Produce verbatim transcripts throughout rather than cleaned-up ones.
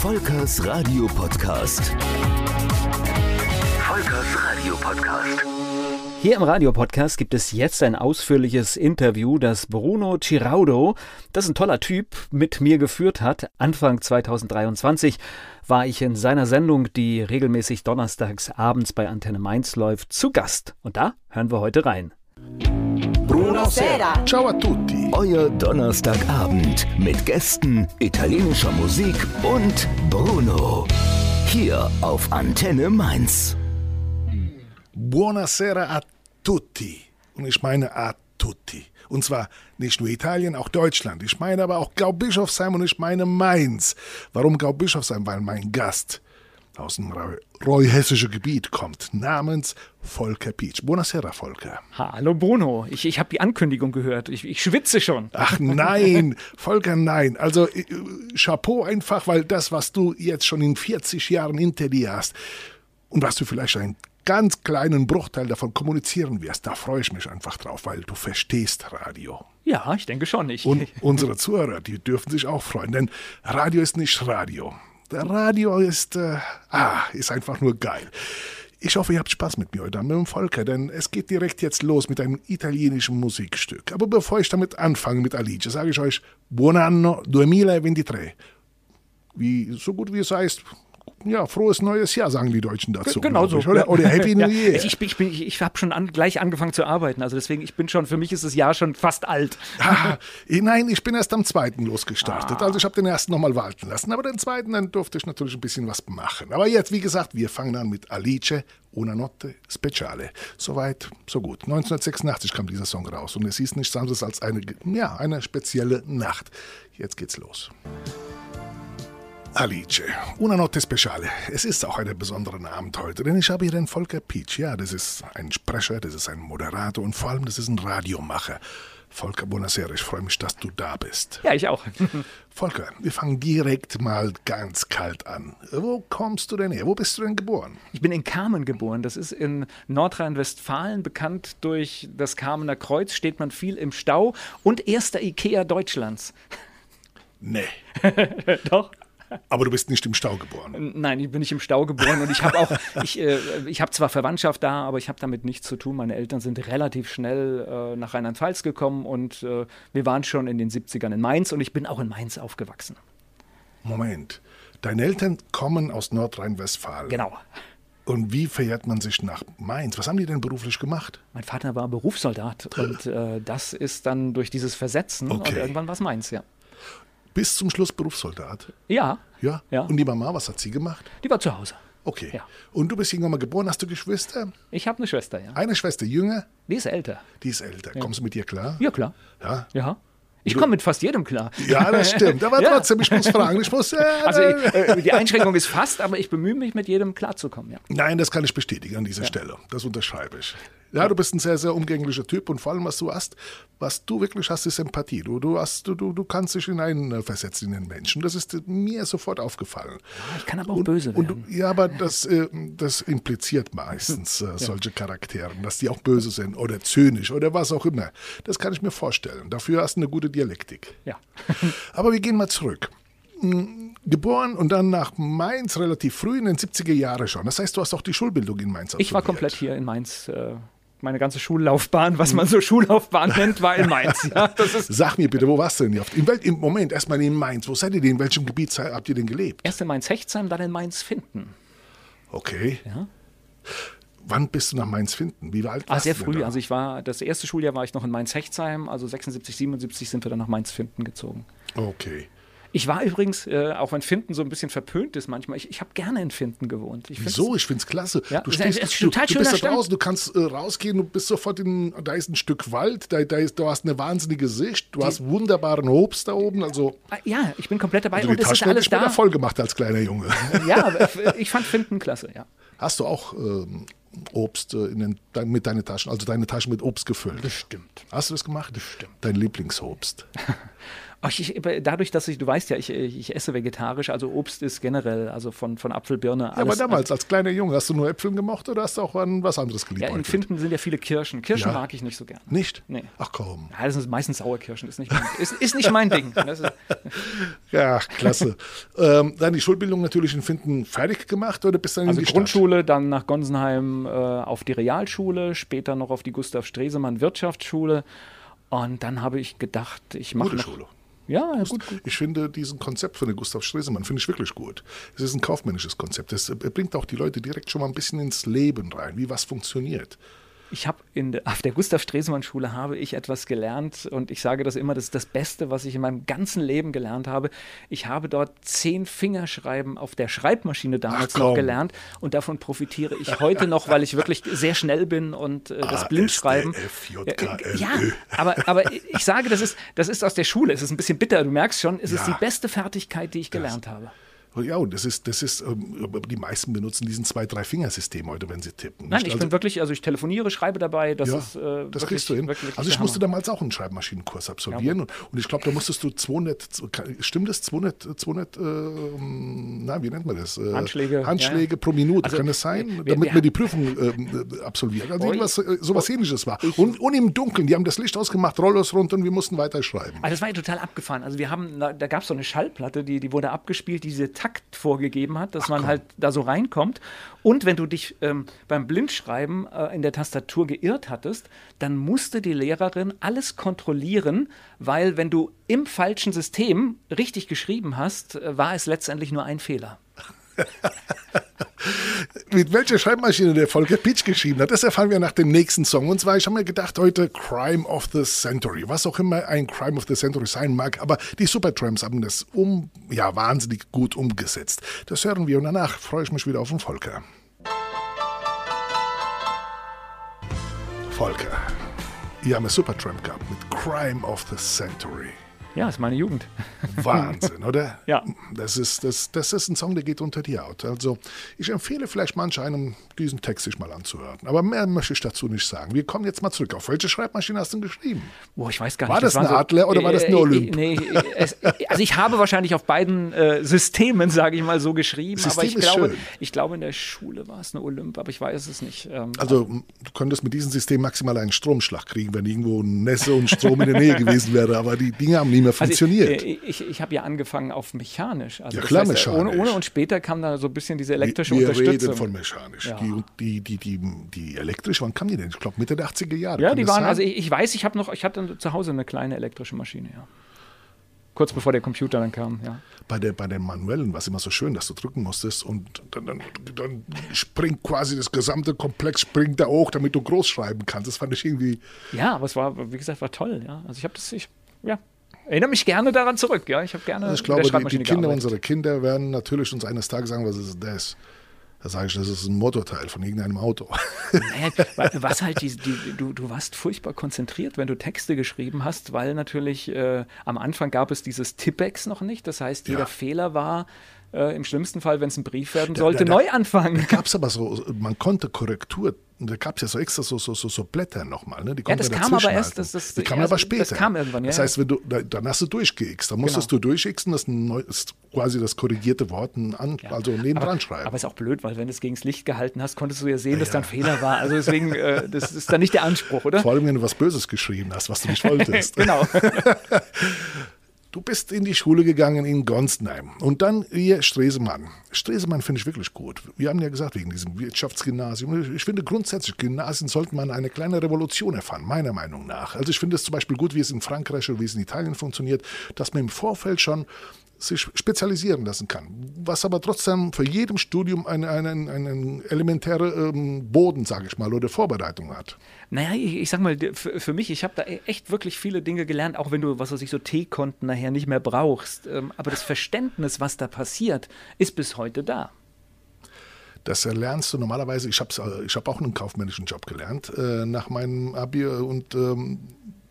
Volkers Radio Podcast. Volkers Radio Podcast. Hier im Radiopodcast gibt es jetzt ein ausführliches Interview, das Bruno Giraudo, das ist ein toller Typ, mit mir geführt hat. Anfang zweitausenddreiundzwanzig war ich in seiner Sendung, die regelmäßig donnerstags abends bei Antenne Mainz läuft, zu Gast. Und da hören wir heute rein. Bruno Sera. Ciao a tutti. Euer Donnerstagabend mit Gästen, italienischer Musik und Bruno. Hier auf Antenne Mainz. Buonasera a tutti. Und ich meine a tutti. Und zwar nicht nur Italien, auch Deutschland. Ich meine aber auch Gau Bischofsheim und ich meine Mainz. Warum Gau Bischofsheim? Weil mein Gast aus dem rheinhessischen Gebiet kommt, namens Volker Pietzsch. Buonasera, Volker. Hallo, Bruno. Ich, ich habe die Ankündigung gehört. Ich, ich schwitze schon. Ach nein, Volker, nein. Also, äh, Chapeau einfach, weil das, was du jetzt schon in vierzig Jahren hinter dir hast und was du vielleicht ein ganz kleinen Bruchteil davon kommunizieren wirst. Da freue ich mich einfach drauf, weil du verstehst Radio. Ja, ich denke schon. Ich Und unsere Zuhörer, die dürfen sich auch freuen, denn Radio ist nicht Radio. Radio ist, äh, ah, ist einfach nur geil. Ich hoffe, ihr habt Spaß mit mir heute, mit dem Volker, denn es geht direkt jetzt los mit einem italienischen Musikstück. Aber bevor ich damit anfange mit Alice, sage ich euch, Buon anno zweitausenddreiundzwanzig. Wie, so gut wie es heißt, ja, frohes neues Jahr, sagen die Deutschen dazu. Genau so. Ich, oder? oder Happy New Year. Ja, ich ich, bin, ich, ich habe schon an, gleich angefangen zu arbeiten, also deswegen, ich bin schon, für mich ist das Jahr schon fast alt. Ah, nein, ich bin erst am zweiten losgestartet, ah. also ich habe den ersten nochmal warten lassen, aber den zweiten, dann durfte ich natürlich ein bisschen was machen. Aber jetzt, wie gesagt, wir fangen an mit Alice, Una Notte Speciale. Soweit, so gut. neunzehnhundertsechsundachtzig kam dieser Song raus und es hieß nichts anderes als eine, ja, eine spezielle Nacht. Jetzt geht's los. Alice, una notte speciale. Es ist auch einen besonderen Abend heute, denn ich habe hier den Volker Pietzsch. Ja, das ist ein Sprecher, das ist ein Moderator und vor allem, das ist ein Radiomacher. Volker, buonasera, ich freue mich, dass du da bist. Ja, ich auch. Volker, wir fangen direkt mal ganz kalt an. Wo kommst du denn her? Wo bist du denn geboren? Ich bin in Kamen geboren. Das ist in Nordrhein-Westfalen bekannt durch das Kamener Kreuz. Steht man viel im Stau und erster Ikea Deutschlands. Nee. Doch. Aber du bist nicht im Stau geboren. Nein, ich bin nicht im Stau geboren und ich habe auch, ich, äh, ich habe zwar Verwandtschaft da, aber ich habe damit nichts zu tun. Meine Eltern sind relativ schnell äh, nach Rheinland-Pfalz gekommen und äh, wir waren schon in den siebzigern in Mainz und ich bin auch in Mainz aufgewachsen. Moment, deine Eltern kommen aus Nordrhein-Westfalen. Genau. Und wie verjährt man sich nach Mainz? Was haben die denn beruflich gemacht? Mein Vater war Berufssoldat und äh, das ist dann durch dieses Versetzen okay. Und irgendwann war es Mainz, ja. Bis zum Schluss Berufssoldat? Ja. Ja? Ja. Und die Mama, was hat sie gemacht? Die war zu Hause. Okay. Ja. Und du bist irgendwann mal geboren, hast du Geschwister? Ich habe eine Schwester, ja. Eine Schwester, jünger? Die ist älter. Die ist älter. Ja. Kommst du mit ihr klar? Ja, klar. Ja? Ja. Ich komme mit fast jedem klar. Ja, das stimmt. Aber ja. Trotzdem, ich muss fragen. Ich muss, äh, also ich, äh, die Einschränkung ist fast, aber ich bemühe mich, mit jedem klarzukommen. Ja. Nein, das kann ich bestätigen an dieser ja. Stelle. Das unterschreibe ich. Ja, du bist ein sehr, sehr umgänglicher Typ und vor allem, was du hast, was du wirklich hast, ist Empathie. Du, du, hast, du, du kannst dich hineinversetzen in den Menschen. Das ist mir sofort aufgefallen. Ich kann aber auch und, böse werden. Und, ja, aber das, äh, das impliziert meistens äh, ja. solche Charaktere, dass die auch böse sind oder zynisch oder was auch immer. Das kann ich mir vorstellen. Dafür hast du eine gute Dialektik. Ja. Aber wir gehen mal zurück. Geboren und dann nach Mainz relativ früh in den siebziger Jahren schon. Das heißt, du hast auch die Schulbildung in Mainz absolviert. Ich war komplett hier in Mainz. Äh Meine ganze Schullaufbahn, was man so Schullaufbahn nennt, war in Mainz. Ja, das ist Sag mir bitte, wo warst du denn hier? Im, Welt, im Moment erstmal in Mainz. Wo seid ihr denn? In welchem Gebiet habt ihr denn gelebt? Erst in Mainz-Hechtsheim, dann in Mainz-Fintzen. Okay. Ja. Wann bist du nach Mainz-Fintzen? Wie alt warst ah, sehr du früh. Da? Also ich war, das erste Schuljahr war ich noch in Mainz-Hechtsheim. Also sechsundsiebzig, siebenundsiebzig sind wir dann nach Mainz-Fintzen gezogen. Okay. Ich war übrigens, äh, auch wenn Fintzen so ein bisschen verpönt ist manchmal, ich, ich habe gerne in Fintzen gewohnt. Ich Wieso? Ich finde es klasse. Ja, du, stehst, ist total du, du bist da Stand. draußen, du kannst äh, rausgehen, du bist sofort in, da ist ein Stück Wald, da, da ist, du hast eine wahnsinnige Sicht, du die, hast wunderbaren Obst da oben. Also, ja, ich bin komplett dabei. Also und es ist alles da. Ich bin voll gemacht als kleiner Junge. Ja, ich fand Fintzen klasse, ja. Hast du auch ähm, Obst in den, mit deinen Taschen, also deine Taschen mit Obst gefüllt? Bestimmt. Hast du das gemacht? Bestimmt. Dein Lieblingsobst? Ach, ich, dadurch, dass ich, du weißt ja, ich, ich esse vegetarisch, also Obst ist generell, also von, von Apfel, Birne, alles. Ja, aber damals, als kleiner Junge, hast du nur Äpfel gemocht oder hast du auch an was anderes geliebt? Ja, in Finten sind ja viele Kirschen. Kirschen ja. mag ich nicht so gerne. Nicht? Nee. Ach komm. Ja, das sind meistens saure Kirschen, ist nicht mein, ist, ist nicht mein Ding. Das ist ja, klasse. ähm, dann die Schulbildung natürlich in Finten fertig gemacht oder bist dann also in die Grundschule, Stadt? Dann nach Gonsenheim äh, auf die Realschule, später noch auf die Gustav Stresemann Wirtschaftsschule. Und dann habe ich gedacht, ich mache eine Schule. Ja, ja gut, gut. Ich finde diesen Konzept von der Gustav Stresemann, finde ich wirklich gut. Es ist ein kaufmännisches Konzept. Es bringt auch die Leute direkt schon mal ein bisschen ins Leben rein, wie was funktioniert. Ich habe in, auf der Gustav-Stresemann-Schule habe ich etwas gelernt und ich sage das immer, das ist das Beste, was ich in meinem ganzen Leben gelernt habe. Ich habe dort zehn Fingerschreiben auf der Schreibmaschine damals noch gelernt und davon profitiere ich heute noch, weil ich wirklich sehr schnell bin und äh, das Blindschreiben. Ja, aber, aber ich sage, das ist, das ist aus der Schule, es ist ein bisschen bitter, du merkst schon, es ja. ist die beste Fertigkeit, die ich gelernt das. habe. Ja, und das ist, das ist, die meisten benutzen diesen zwei-drei-Finger-System heute, wenn sie tippen. Nicht? Nein, ich also, bin wirklich, also ich telefoniere, schreibe dabei, das ja, ist äh, das kriegst du hin. Wirklich, also ich musste damals auch einen Schreibmaschinenkurs absolvieren ja, und, und ich glaube, da musstest du zweihundert, stimmt das, zweihundert, zweihundert äh, na, wie nennt man das? Äh, Handschläge. Handschläge ja. pro Minute, also, kann das sein? Wir, wir, damit wir, wir die Prüfung äh, absolvieren. Also irgendwas, äh, sowas oh, Ähnliches war. Und, und im Dunkeln, die haben das Licht ausgemacht, Rollos runter und wir mussten weiterschreiben. Also das war ja total abgefahren. Also wir haben, da gab es so eine Schallplatte, die, die wurde abgespielt, diese Takt vorgegeben hat, dass Ach, man komm. halt da so reinkommt. Und wenn du dich ähm, beim Blindschreiben äh, in der Tastatur geirrt hattest, dann musste die Lehrerin alles kontrollieren, weil wenn du im falschen System richtig geschrieben hast, äh, war es letztendlich nur ein Fehler. Mit welcher Schreibmaschine der Volker Pietzsch geschrieben hat, das erfahren wir nach dem nächsten Song. Und zwar, ich habe mir gedacht, heute Crime of the Century. Was auch immer ein Crime of the Century sein mag, aber die Supertramps haben das um, ja, wahnsinnig gut umgesetzt. Das hören wir und danach freue ich mich wieder auf den Volker. Volker, ihr habt einen Supertramp gehabt mit Crime of the Century. Ja, ist meine Jugend. Wahnsinn, oder? Ja. Das ist, das, das ist ein Song, der geht unter die Haut. Also ich empfehle vielleicht manch einem, diesen Text sich mal anzuhören. Aber mehr möchte ich dazu nicht sagen. Wir kommen jetzt mal zurück. Auf welche Schreibmaschine hast du denn geschrieben? Oh, ich weiß gar war nicht. Das war das ein so, Adler oder äh, war das ein Olymp? Äh, nee, es, also ich habe wahrscheinlich auf beiden äh, Systemen, sage ich mal, so geschrieben. System aber ich, ist glaube, schön. ich glaube, in der Schule war es eine Olymp, aber ich weiß es nicht. Ähm, also du könntest mit diesem System maximal einen Stromschlag kriegen, wenn irgendwo Nässe und Strom in der Nähe gewesen wäre. Aber die Dinge haben nie mehr funktioniert. Also ich ich, ich habe ja angefangen auf mechanisch. Also ja, klar, das heißt, mechanisch. Ohne, ohne und später kam dann so ein bisschen diese elektrische wir, wir Unterstützung. Wir reden von mechanisch. Ja. Die, die, die, die, die elektrisch, wann kam die denn? Ich glaube, Mitte der achtziger Jahre. Ja, die waren, also ich, ich weiß, ich, hab noch, ich hatte zu Hause eine kleine elektrische Maschine, ja. Kurz bevor der Computer dann kam, ja. Bei, der, bei den Manuellen war es immer so schön, dass du drücken musstest und dann, dann, dann springt quasi das gesamte Komplex, springt da hoch, damit du groß schreiben kannst. Das fand ich irgendwie... Ja, aber es war, wie gesagt, war toll, ja. Also ich habe das... Ich, ja. Erinnere mich gerne daran zurück, ja. Ich habe gerne. Also ich glaube, der die, die Kinder, unsere Kinder werden natürlich uns eines Tages sagen, was ist das? Da sage ich, das ist ein Motorteil von irgendeinem Auto. Naja, was halt die, die, du, du warst furchtbar konzentriert, wenn du Texte geschrieben hast, weil natürlich äh, am Anfang gab es dieses Tippex noch nicht. Das heißt, jeder ja. Fehler war äh, im schlimmsten Fall, wenn es ein Brief werden sollte, da, da, da, neu anfangen. Da gab es aber so, man konnte Korrektur. Da gab es ja so extra so, so, so, so Blätter nochmal, ne? Die ja, das kam aber erst, das, das, die kamen ja, aber später. Das kam irgendwann, ja. Das heißt, wenn du, da, dann hast du durchgeixt, dann musstest genau. du durchixen, das ist quasi das korrigierte Wort an, ja. also neben dran schreiben. Aber ist auch blöd, weil wenn du es gegens Licht gehalten hast, konntest du ja sehen, ja, dass ja. da ein Fehler war. Also deswegen, äh, das ist dann nicht der Anspruch, oder? Vor allem, wenn du was Böses geschrieben hast, was du nicht wolltest. Genau. Du bist in die Schule gegangen in Gonsenheim und dann hier Stresemann. Stresemann finde ich wirklich gut. Wir haben ja gesagt, wegen diesem Wirtschaftsgymnasium. Ich finde grundsätzlich, Gymnasien sollten man eine kleine Revolution erfahren, meiner Meinung nach. Also ich finde es zum Beispiel gut, wie es in Frankreich oder wie es in Italien funktioniert, dass man im Vorfeld schon sich spezialisieren lassen kann, was aber trotzdem für jedem Studium einen, einen, einen elementären Boden, sage ich mal, oder Vorbereitung hat. Naja, ich, ich sag mal, für, für mich, ich habe da echt wirklich viele Dinge gelernt, auch wenn du, was weiß ich, so T-Konten nachher nicht mehr brauchst. Aber das Verständnis, was da passiert, ist bis heute da. Das erlernst du normalerweise, ich habe ich hab auch einen kaufmännischen Job gelernt, nach meinem Abi und...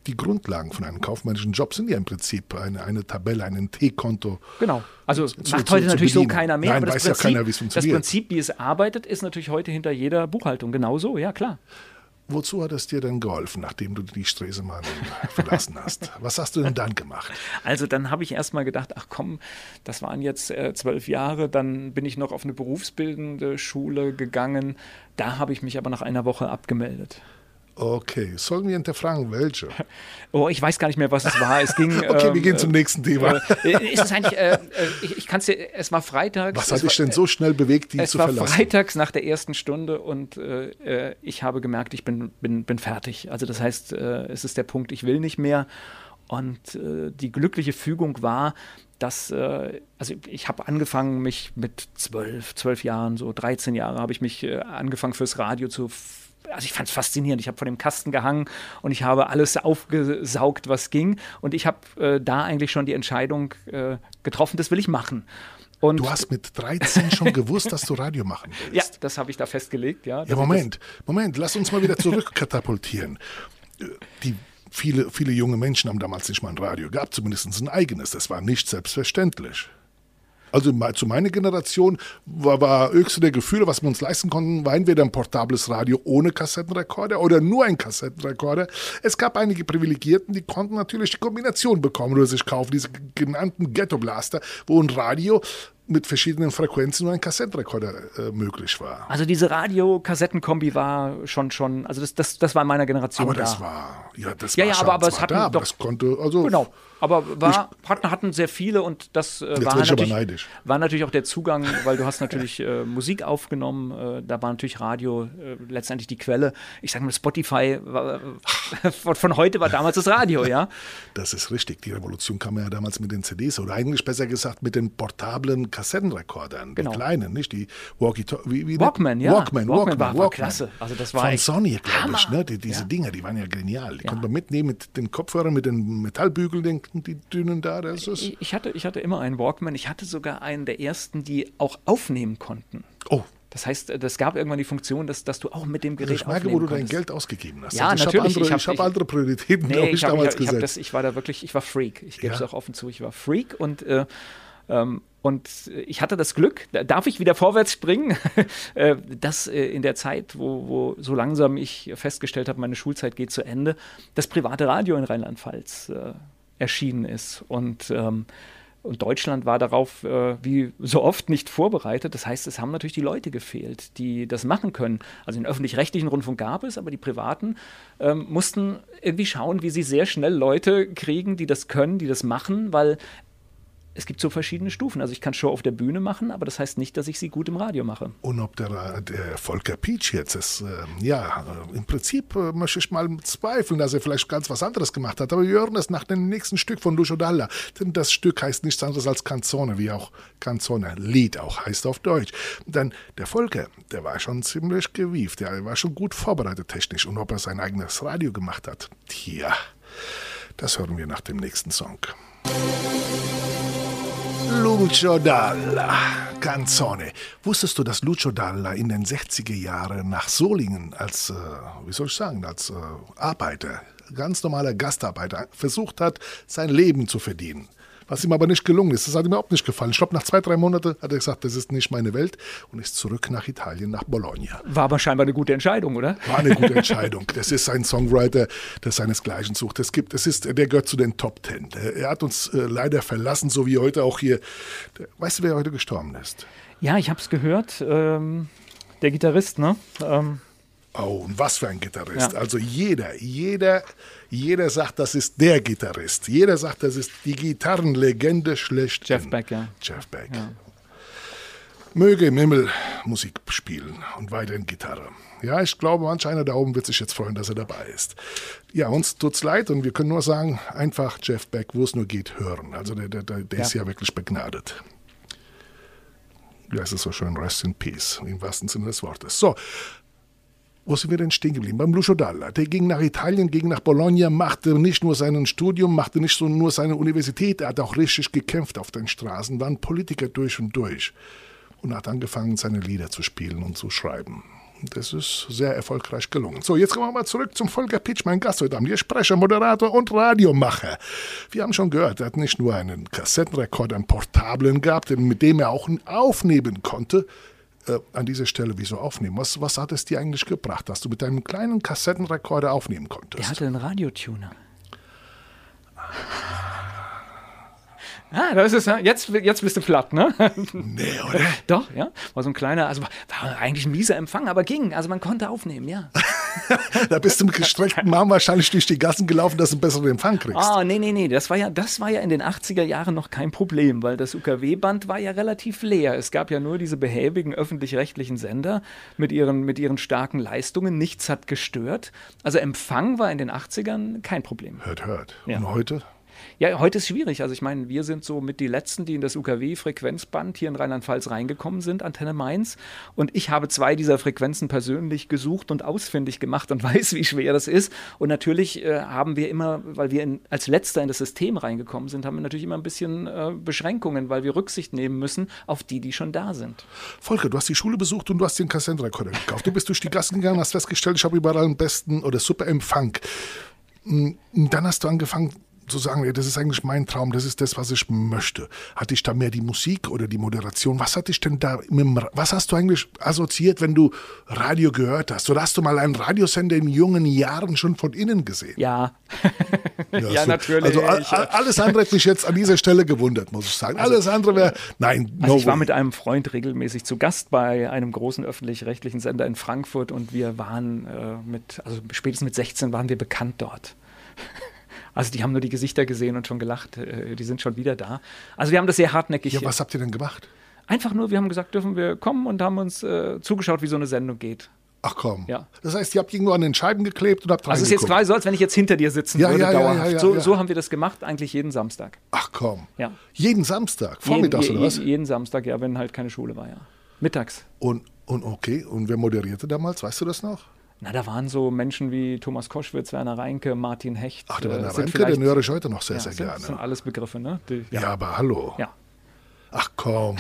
Die Grundlagen von einem kaufmännischen Job sind ja im Prinzip eine, eine Tabelle, ein T-Konto. Genau. Also zu, macht heute zu, natürlich zu so keiner mehr. Nein, aber das weiß Prinzip, ja keiner, wie es funktioniert. Das Prinzip, wie es arbeitet, ist natürlich heute hinter jeder Buchhaltung. Genau so, ja klar. Wozu hat es dir denn geholfen, nachdem du die Stresemann verlassen hast? Was hast du denn dann gemacht? Also dann habe ich erst mal gedacht, ach komm, das waren jetzt äh, zwölf Jahre, dann bin ich noch auf eine berufsbildende Schule gegangen. Da habe ich mich aber nach einer Woche abgemeldet. Okay, sollen wir hinterfragen, welche? Oh, ich weiß gar nicht mehr, was es war. Es ging, okay, ähm, wir gehen zum nächsten Thema. Äh, ist es eigentlich, äh, ich, ich kann es dir, es war freitags. Was hat dich denn so schnell bewegt, die zu verlassen? Es war freitags nach der ersten Stunde und äh, ich habe gemerkt, ich bin, bin, bin fertig. Also das heißt, äh, es ist der Punkt, ich will nicht mehr. Und äh, die glückliche Fügung war, dass, äh, also ich habe angefangen, mich mit zwölf, zwölf Jahren, so dreizehn Jahre habe ich mich äh, angefangen fürs Radio zu Also ich fand es faszinierend, ich habe von dem Kasten gehangen und ich habe alles aufgesaugt, was ging und ich habe äh, da eigentlich schon die Entscheidung äh, getroffen, das will ich machen. Und du hast mit dreizehn schon gewusst, dass du Radio machen willst? Ja, das habe ich da festgelegt, ja. Ja, Moment, Moment, lass uns mal wieder zurückkatapultieren. Die viele, viele junge Menschen haben damals nicht mal ein Radio gehabt, zumindest ein eigenes, das war nicht selbstverständlich. Also zu meiner Generation war, war höchste der Gefühle, was wir uns leisten konnten, war entweder ein portables Radio ohne Kassettenrekorder oder nur ein Kassettenrekorder. Es gab einige Privilegierten, die konnten natürlich die Kombination bekommen oder sich kaufen, diese genannten Ghetto-Blaster, wo ein Radio mit verschiedenen Frequenzen nur ein Kassettenrekorder äh, möglich war. Also diese Radio-Kassettenkombi war schon, schon, also das, das, das war in meiner Generation aber da. Aber das war, ja, das ja, war ja, schon aber, aber es hatten da, doch, das konnte, also... Genau, aber war, ich, hatten, hatten sehr viele und das äh, war, natürlich, war natürlich auch der Zugang, weil du hast natürlich äh, Musik aufgenommen, äh, da war natürlich Radio äh, letztendlich die Quelle. Ich sag mal, Spotify war, von, von heute war damals das Radio, ja? Das ist richtig, die Revolution kam ja damals mit den C Ds oder eigentlich besser gesagt mit den portablen Kassettenrekordern, genau. Die kleinen, nicht die Walkie wie, wie Walkman, ja. Walkman, Walkman, Walkman, war, Walkman. war klasse. Also das war von Sony, glaube ich, ne? Die, diese ja. Dinger, die waren ja genial. Die ja. konnte man mitnehmen mit den Kopfhörern, mit den Metallbügeln, den, die dünnen da. Das ist ich, hatte, ich hatte immer einen Walkman. Ich hatte sogar einen der ersten, die auch aufnehmen konnten. Oh. Das heißt, das gab irgendwann die Funktion, dass, dass du auch mit dem Gerät also ich merke, aufnehmen wo du konntest. Dein Geld ausgegeben hast. Ja, also ich natürlich. Hab andere, ich habe hab andere Prioritäten, nee, glaube ich, ich hab, damals ich hab, gesetzt. Ich, das, ich war da wirklich, ich war Freak. Ich gebe es ja. auch offen zu, ich war Freak und äh, ähm, Und ich hatte das Glück, da darf ich wieder vorwärts springen, dass in der Zeit, wo, wo so langsam ich festgestellt habe, meine Schulzeit geht zu Ende, das private Radio in Rheinland-Pfalz äh, erschienen ist. Und, ähm, und Deutschland war darauf, äh, wie so oft, nicht vorbereitet. Das heißt, es haben natürlich die Leute gefehlt, die das machen können. Also den öffentlich-rechtlichen Rundfunk gab es, aber die Privaten ähm, mussten irgendwie schauen, wie sie sehr schnell Leute kriegen, die das können, die das machen, weil... Es gibt so verschiedene Stufen. Also ich kann Show auf der Bühne machen, aber das heißt nicht, dass ich sie gut im Radio mache. Und ob der, der Volker Pietzsch jetzt ist, äh, ja, im Prinzip äh, möchte ich mal zweifeln, dass er vielleicht ganz was anderes gemacht hat. Aber wir hören das nach dem nächsten Stück von Lucio Dalla. Denn das Stück heißt nichts anderes als Canzone, wie auch Canzone, Lied auch heißt auf Deutsch. Denn der Volker, der war schon ziemlich gewieft, der war schon gut vorbereitet technisch. Und ob er sein eigenes Radio gemacht hat, tja, das hören wir nach dem nächsten Song. Lucio Dalla, Canzone. Wusstest du, dass Lucio Dalla in den sechziger Jahren nach Solingen als, äh, wie soll ich sagen, als äh, Arbeiter, ganz normaler Gastarbeiter, versucht hat, sein Leben zu verdienen? Was ihm aber nicht gelungen ist. Das hat ihm überhaupt nicht gefallen. Ich glaube, nach zwei, drei Monaten hat er gesagt, das ist nicht meine Welt und ist zurück nach Italien, nach Bologna. War aber scheinbar eine gute Entscheidung, oder? War eine gute Entscheidung. Das ist ein Songwriter, der seinesgleichen sucht. Es gibt, es ist, der gehört zu den Top Ten. Er hat uns äh, leider verlassen, so wie heute auch hier. Weißt du, wer heute gestorben ist? Ja, ich habe es gehört. Ähm, der Gitarrist, ne? Ähm. Oh, und was für ein Gitarrist. Ja. Also jeder, jeder, jeder sagt, das ist der Gitarrist. Jeder sagt, das ist die Gitarrenlegende schlechthin. Jeff Beck, ja. Jeff Beck. Ja. Möge im Himmel Musik spielen und weiterhin Gitarre. Ja, ich glaube, manch einer da oben wird sich jetzt freuen, dass er dabei ist. Ja, uns tut's leid und wir können nur sagen, einfach Jeff Beck, wo es nur geht, hören. Also der, der, der, der ja. ist ja wirklich begnadet. Ja, es ist so schön, rest in peace, im wahrsten Sinne des Wortes. So. Wo sind wir denn stehen geblieben? Beim Lucio Dalla. Der ging nach Italien, ging nach Bologna, machte nicht nur sein Studium, machte nicht nur seine Universität, er hat auch richtig gekämpft auf den Straßen, war ein Politiker durch und durch und hat angefangen, seine Lieder zu spielen und zu schreiben. Das ist sehr erfolgreich gelungen. So, jetzt kommen wir mal zurück zum Volker Pietzsch, mein Gast heute Abend. Hier Sprecher, Moderator und Radiomacher. Wir haben schon gehört, er hat nicht nur einen Kassettenrekorder, einen portablen gehabt, mit dem er auch aufnehmen konnte, äh, an dieser Stelle wieso aufnehmen? Was, was hat es dir eigentlich gebracht, dass du mit deinem kleinen Kassettenrekorder aufnehmen konntest? Der hatte einen Radiotuner. Ah, da ist es, jetzt, jetzt bist du platt, ne? Nee, oder? Doch, ja. War so ein kleiner, also war, war eigentlich ein mieser Empfang, aber ging. Also man konnte aufnehmen, ja. Da bist du mit gestrecktem Arm wahrscheinlich durch die Gassen gelaufen, dass du einen besseren Empfang kriegst. Ah, oh, nee, nee, nee. Das war, ja, das war ja in den achtziger Jahren noch kein Problem, weil das U K W-Band war ja relativ leer. Es gab ja nur diese behäbigen öffentlich-rechtlichen Sender mit ihren, mit ihren starken Leistungen. Nichts hat gestört. Also Empfang war in den achtzigern kein Problem. Hört, hört. Ja. Und heute? Ja, heute ist schwierig. Also ich meine, wir sind so mit die Letzten, die in das U K W-Frequenzband hier in Rheinland-Pfalz reingekommen sind, Antenne Mainz. Und ich habe zwei dieser Frequenzen persönlich gesucht und ausfindig gemacht und weiß, wie schwer das ist. Und natürlich äh, haben wir immer, weil wir in, als Letzter in das System reingekommen sind, haben wir natürlich immer ein bisschen äh, Beschränkungen, weil wir Rücksicht nehmen müssen auf die, die schon da sind. Volker, du hast die Schule besucht und du hast den Kassettenrekorder gekauft. Du bist durch die Gassen gegangen, hast festgestellt, ich habe überall den besten oder super Empfang. Dann hast du angefangen zu sagen, das ist eigentlich mein Traum, das ist das, was ich möchte. Hat dich da mehr die Musik oder die Moderation, was hat dich denn da, mit dem, was hast du eigentlich assoziiert, wenn du Radio gehört hast? Oder hast du mal einen Radiosender in jungen Jahren schon von innen gesehen? Ja, ja, ja so, natürlich. Also a, a, alles andere hätte mich jetzt an dieser Stelle gewundert, muss ich sagen. Also, alles andere wäre, nein. Also no ich war way. mit einem Freund regelmäßig zu Gast bei einem großen öffentlich-rechtlichen Sender in Frankfurt und wir waren äh, mit, also spätestens mit sechzehn waren wir bekannt dort. Also die haben nur die Gesichter gesehen und schon gelacht. Die sind schon wieder da. Also wir haben das sehr hartnäckig. Ja, was habt ihr denn gemacht? Einfach nur, wir haben gesagt, dürfen wir kommen und haben uns äh, zugeschaut, wie so eine Sendung geht. Ach komm. Ja. Das heißt, ihr habt irgendwo an den Scheiben geklebt und habt reingeguckt. Also es ist jetzt quasi so, als wenn ich jetzt hinter dir sitzen ja, würde, ja, dauerhaft. Ja, ja, ja, so, ja. so haben wir das gemacht, eigentlich jeden Samstag. Ach komm. Ja. Jeden Samstag? Vormittags jeden, oder was? Jeden Samstag, ja, wenn halt keine Schule war, ja. Mittags. Und, und okay, und wer moderierte damals, weißt du das noch? Na, da waren so Menschen wie Thomas Koschwitz, Werner Reinke, Martin Hecht. Ach, der Werner Reinke, den höre ich heute noch sehr, ja, sehr sind, gerne. Das sind alles Begriffe, ne? Die, ja. ja, aber hallo. Ja. Ach komm.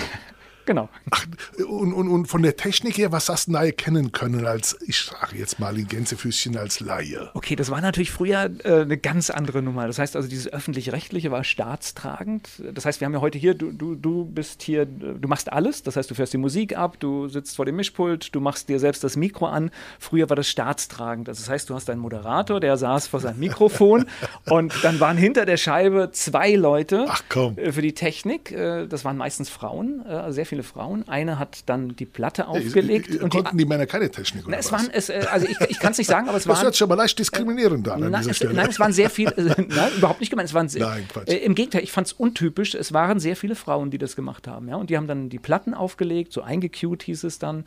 Genau. Ach, und, und, und von der Technik her, was hast du da erkennen können als, ich sage jetzt mal in Gänsefüßchen, als Laie? Okay, das war natürlich früher äh, eine ganz andere Nummer. Das heißt also, dieses Öffentlich-Rechtliche war staatstragend. Das heißt, wir haben ja heute hier, du, du, du bist hier, du machst alles. Das heißt, du fährst die Musik ab, du sitzt vor dem Mischpult, du machst dir selbst das Mikro an. Früher war das staatstragend. Das heißt, du hast einen Moderator, der saß vor seinem Mikrofon und dann waren hinter der Scheibe zwei Leute Ach, komm. für die Technik. Das waren meistens Frauen, sehr viele Frauen. Eine hat dann die Platte aufgelegt. Hey, und konnten die, die Männer keine Technik oder na, es was? Waren, es, also ich, ich kann es nicht sagen, aber es das waren... Das hört schon mal leicht diskriminierend äh, an an dieser Stelle. Nein, es waren sehr viele... Äh, nein, überhaupt nicht gemeint. Es waren sehr, nein, Quatsch. Äh, Im Gegenteil, ich fand es untypisch. Es waren sehr viele Frauen, die das gemacht haben. Ja? Und die haben dann die Platten aufgelegt, so eingecued hieß es dann.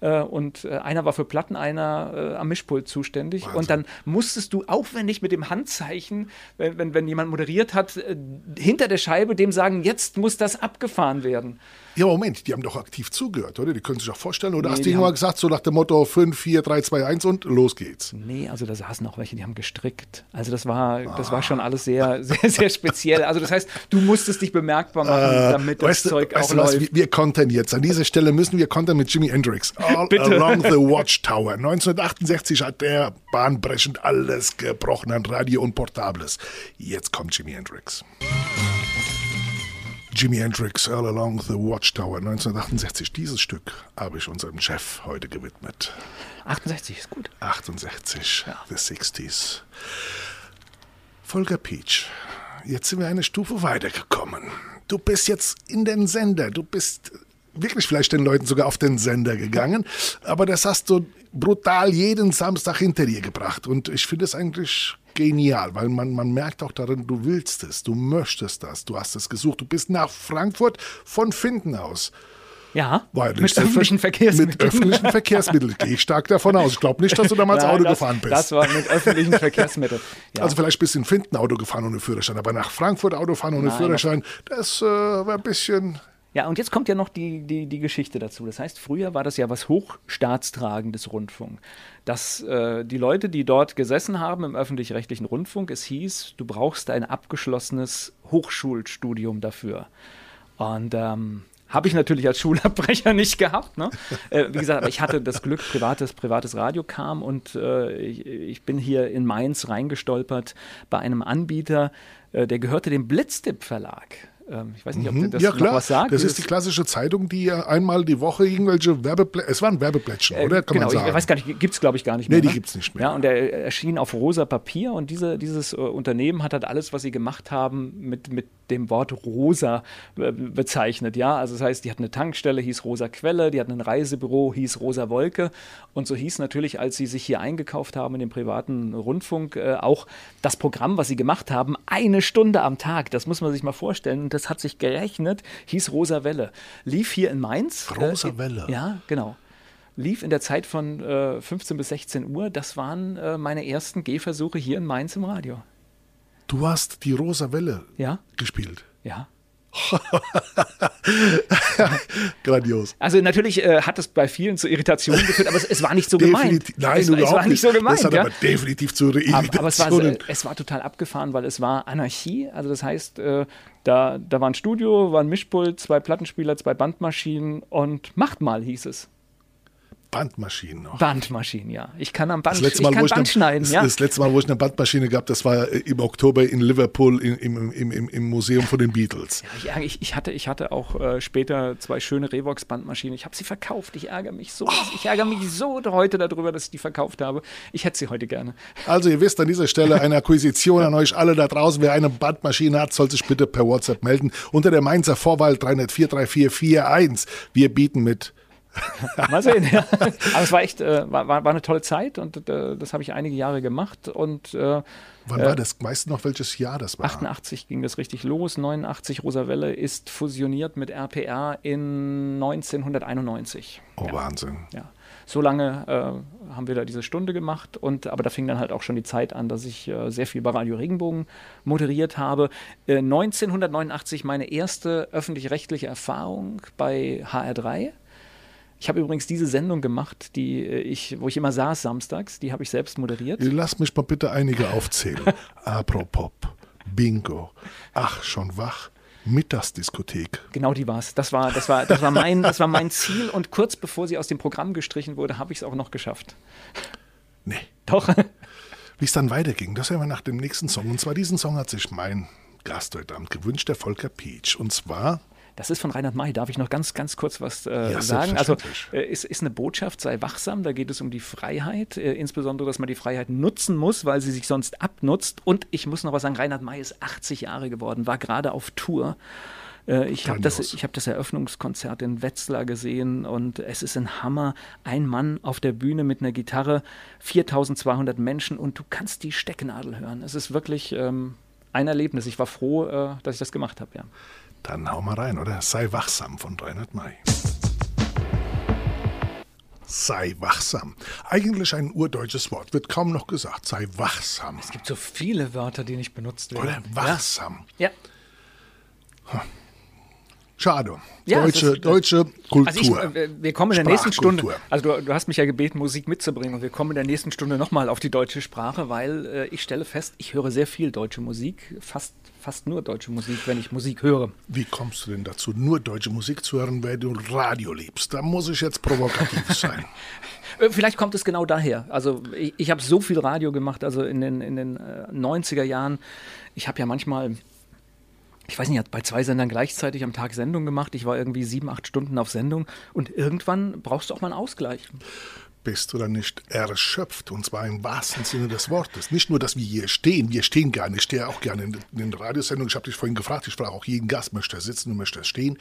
Äh, und äh, einer war für Platten, einer äh, am Mischpult zuständig. Wahnsinn. Und dann musstest du aufwendig mit dem Handzeichen, wenn, wenn, wenn jemand moderiert hat, äh, hinter der Scheibe dem sagen, jetzt muss das abgefahren werden. Ja, Moment, die haben doch aktiv zugehört, oder? Die können sich doch vorstellen. Oder nee, hast du irgendwann gesagt, so nach dem Motto fünf, vier, drei, zwei, eins und los geht's? Nee, also da saßen auch welche, die haben gestrickt. Also das war, ah. das war schon alles sehr, sehr, sehr speziell. Also das heißt, du musstest dich bemerkbar machen, damit äh, das weißt, Zeug weißt auch läuft. Wir, wir kontern jetzt. An dieser Stelle müssen wir kontern mit Jimi Hendrix. All Along the Watchtower. neunzehnhundertachtundsechzig hat der bahnbrechend alles gebrochen an Radio und Portables. Jetzt kommt Jimi Hendrix. Jimi Hendrix, All Along the Watchtower, neunzehnhundertachtundsechzig. Dieses Stück habe ich unserem Chef heute gewidmet. achtundsechzig ist gut. achtundsechzig, ja. The sixties. Volker Pietzsch, jetzt sind wir eine Stufe weitergekommen. Du bist jetzt in den Sender, du bist wirklich vielleicht den Leuten sogar auf den Sender gegangen, aber das hast du brutal jeden Samstag hinter dir gebracht und ich finde es eigentlich genial, weil man, man merkt auch darin, du willst es, du möchtest das, du hast es gesucht, du bist nach Frankfurt von Finden aus. Ja, mit öffentlichen Verkehrsmitteln. Mit öffentlichen Verkehrsmitteln, gehe ich stark davon aus. Ich glaube nicht, dass du damals Nein, Auto das, gefahren bist. Das war mit öffentlichen Verkehrsmitteln. Ja. Also vielleicht bist du in Finden Auto gefahren ohne Führerschein, aber nach Frankfurt Auto fahren ohne Nein, Führerschein, das äh, war ein bisschen... Ja, und jetzt kommt ja noch die, die, die Geschichte dazu. Das heißt, früher war das ja was hochstaatstragendes Rundfunk. Dass äh, die Leute, die dort gesessen haben im öffentlich-rechtlichen Rundfunk, es hieß, du brauchst ein abgeschlossenes Hochschulstudium dafür. Und ähm, habe ich natürlich als Schulabbrecher nicht gehabt. Ne? Äh, wie gesagt, aber ich hatte das Glück, privates, privates Radio kam und äh, ich, ich bin hier in Mainz reingestolpert bei einem Anbieter, äh, der gehörte dem Blitztipp Verlag. Ich weiß nicht, ob dir das ja, noch was sagt. Das ist die klassische Zeitung, die ja einmal die Woche irgendwelche Werbeplättchen, es waren Werbeplättchen, äh, oder? Kann genau, man sagen. Ich weiß gar nicht, gibt es glaube ich gar nicht mehr. Nee, die ne? gibt es nicht mehr. Ja, und er erschien auf rosa Papier und diese, dieses äh, Unternehmen hat halt alles, was sie gemacht haben, mit, mit dem Wort rosa äh, bezeichnet. Ja, also das heißt, die hatten eine Tankstelle, hieß Rosa Quelle, die hatten ein Reisebüro, hieß Rosa Wolke und so hieß natürlich, als sie sich hier eingekauft haben in dem privaten Rundfunk, äh, auch das Programm, was sie gemacht haben, eine Stunde am Tag, das muss man sich mal vorstellen. Und das hat sich gerechnet, hieß Rosa Welle. Lief hier in Mainz. Rosa Welle. Äh, ja, genau. Lief in der Zeit von äh, fünfzehn bis sechzehn Uhr. Das waren äh, meine ersten Gehversuche hier in Mainz im Radio. Du hast die Rosa Welle ja? gespielt? Ja. Grandios. Also natürlich äh, hat es bei vielen zu Irritationen geführt, aber es, es war nicht so gemeint. Nein, es, überhaupt es war nicht, nicht so gemeint. Das hat ja? aber definitiv zu Irritationen. Aber, aber es, war, es war total abgefahren, weil es war Anarchie. Also das heißt, äh, da, da war ein Studio, war ein Mischpult, zwei Plattenspieler, zwei Bandmaschinen und macht mal, hieß es. Bandmaschinen noch. Bandmaschinen, ja. Ich kann am Band, ich Mal, kann Band ne, schneiden. Das, ja. das letzte Mal, wo ich eine Bandmaschine gab, das war im Oktober in Liverpool im, im, im, im Museum von den Beatles. Ja, ich, ich, hatte, ich hatte auch äh, später zwei schöne Revox-Bandmaschinen. Ich habe sie verkauft. Ich ärgere mich so. Oh. Ich ärgere mich so heute darüber, dass ich die verkauft habe. Ich hätte sie heute gerne. Also ihr wisst an dieser Stelle eine Akquisition an euch alle da draußen. Wer eine Bandmaschine hat, soll sich bitte per WhatsApp melden. Unter der Mainzer Vorwahl drei null vier, drei vier vier vier eins. Wir bieten mit Mal sehen. Ja. Aber es war echt, äh, war, war eine tolle Zeit und äh, das habe ich einige Jahre gemacht. Und, äh, wann war das? Weißt du noch, welches Jahr das war? achtundachtzig ging das richtig los. neunundachtzig Rosa Welle ist fusioniert mit R P R in neunzehnhunderteinundneunzig. Oh, ja. Wahnsinn. Ja. So lange äh, haben wir da diese Stunde gemacht, und aber da fing dann halt auch schon die Zeit an, dass ich äh, sehr viel bei Radio Regenbogen moderiert habe. Äh, neunzehnhundertneunundachtzig meine erste öffentlich-rechtliche Erfahrung bei H R drei. Ich habe übrigens diese Sendung gemacht, die ich, wo ich immer saß samstags, die habe ich selbst moderiert. Lass mich mal bitte einige aufzählen. Apropos, Bingo, ach schon wach, Mittagsdiskothek. Genau, die war's. Das war, das war, das war mein, das war mein Ziel, und kurz bevor sie aus dem Programm gestrichen wurde, habe ich es auch noch geschafft. Nee. Doch. Wie es dann weiterging, das hören wir nach dem nächsten Song. Und zwar diesen Song hat sich mein Gast heute Abend gewünscht, der Volker Pietzsch. Und zwar... Das ist von Reinhard May. Darf ich noch ganz, ganz kurz was äh, ja, sagen? Also äh, ist, ist eine Botschaft, sei wachsam. Da geht es um die Freiheit, äh, insbesondere, dass man die Freiheit nutzen muss, weil sie sich sonst abnutzt. Und ich muss noch was sagen, Reinhard May ist achtzig Jahre geworden, war gerade auf Tour. Äh, ich habe das, ich hab das Eröffnungskonzert in Wetzlar gesehen und es ist ein Hammer. Ein Mann auf der Bühne mit einer Gitarre, viertausendzweihundert Menschen und du kannst die Stecknadel hören. Es ist wirklich ähm, ein Erlebnis. Ich war froh, äh, dass ich das gemacht habe, ja. Dann hau mal rein, oder? Sei wachsam von Reinhard May. Sei wachsam. Eigentlich ein urdeutsches Wort, wird kaum noch gesagt. Sei wachsam. Es gibt so viele Wörter, die nicht benutzt werden. Oder wachsam. Ja. ja. Schade. Ja, deutsche, ist, deutsche Kultur. Also ich, wir kommen in der nächsten Stunde. Also du, du hast mich ja gebeten, Musik mitzubringen, und wir kommen in der nächsten Stunde nochmal auf die deutsche Sprache, weil äh, ich stelle fest, ich höre sehr viel deutsche Musik, fast, fast nur deutsche Musik, wenn ich Musik höre. Wie kommst du denn dazu, nur deutsche Musik zu hören, weil du Radio liebst? Da muss ich jetzt provokativ sein. Vielleicht kommt es genau daher. Also ich, ich habe so viel Radio gemacht, also in den, in den äh, neunziger Jahren. Ich habe ja manchmal... Ich weiß nicht, ich habe bei zwei Sendern gleichzeitig am Tag Sendung gemacht. Ich war irgendwie sieben, acht Stunden auf Sendung. Und irgendwann brauchst du auch mal einen Ausgleich. Bist du dann nicht erschöpft? Und zwar im wahrsten Sinne des Wortes. Nicht nur, dass wir hier stehen. Wir stehen gar nicht. Ich stehe auch gerne in den Radiosendungen. Ich habe dich vorhin gefragt. Ich frage auch jeden Gast, möchte er sitzen und möchte er stehen?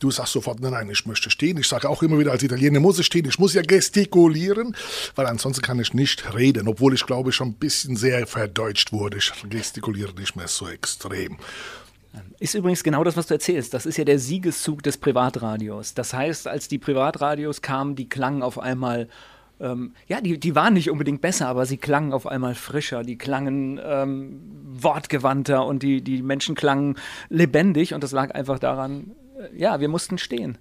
Du sagst sofort, nein, nein, ich möchte stehen. Ich sage auch immer wieder, als Italiener muss ich stehen. Ich muss ja gestikulieren, weil ansonsten kann ich nicht reden. Obwohl ich, glaube ich, schon ein bisschen sehr verdeutscht wurde. Ich gestikuliere nicht mehr so extrem. Ist übrigens genau das, was du erzählst. Das ist ja der Siegeszug des Privatradios. Das heißt, als die Privatradios kamen, die klangen auf einmal, ähm, ja, die, die waren nicht unbedingt besser, aber sie klangen auf einmal frischer, die klangen ähm, wortgewandter und die, die Menschen klangen lebendig, und das lag einfach daran, äh, ja, wir mussten stehen.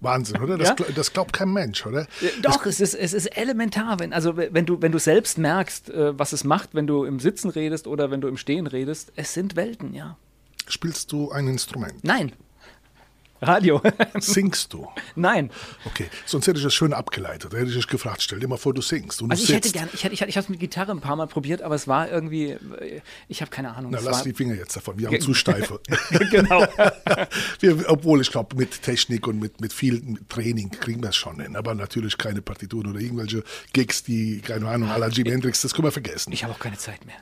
Wahnsinn, oder? Das, ja? das glaubt kein Mensch, oder? Doch, es ist, es ist elementar. Wenn, also wenn du, wenn du selbst merkst, äh, was es macht, wenn du im Sitzen redest oder wenn du im Stehen redest, es sind Welten, ja. Spielst du ein Instrument? Nein. Radio. Singst du? Nein. Okay, sonst hätte ich das schön abgeleitet. Da hätte ich dich gefragt, stell dir mal vor, du singst. Und also du ich sitzt. hätte gerne, ich, ich, ich habe es mit Gitarre ein paar Mal probiert, aber es war irgendwie, ich habe keine Ahnung. Na, lass die Finger jetzt davon, wir haben zu steife. Genau. wir, obwohl, ich glaube, mit Technik und mit, mit viel Training kriegen wir es schon hin. Aber natürlich keine Partituren oder irgendwelche Gigs, die, keine Ahnung, à la Jimi Hendrix, das können wir vergessen. Ich habe auch keine Zeit mehr.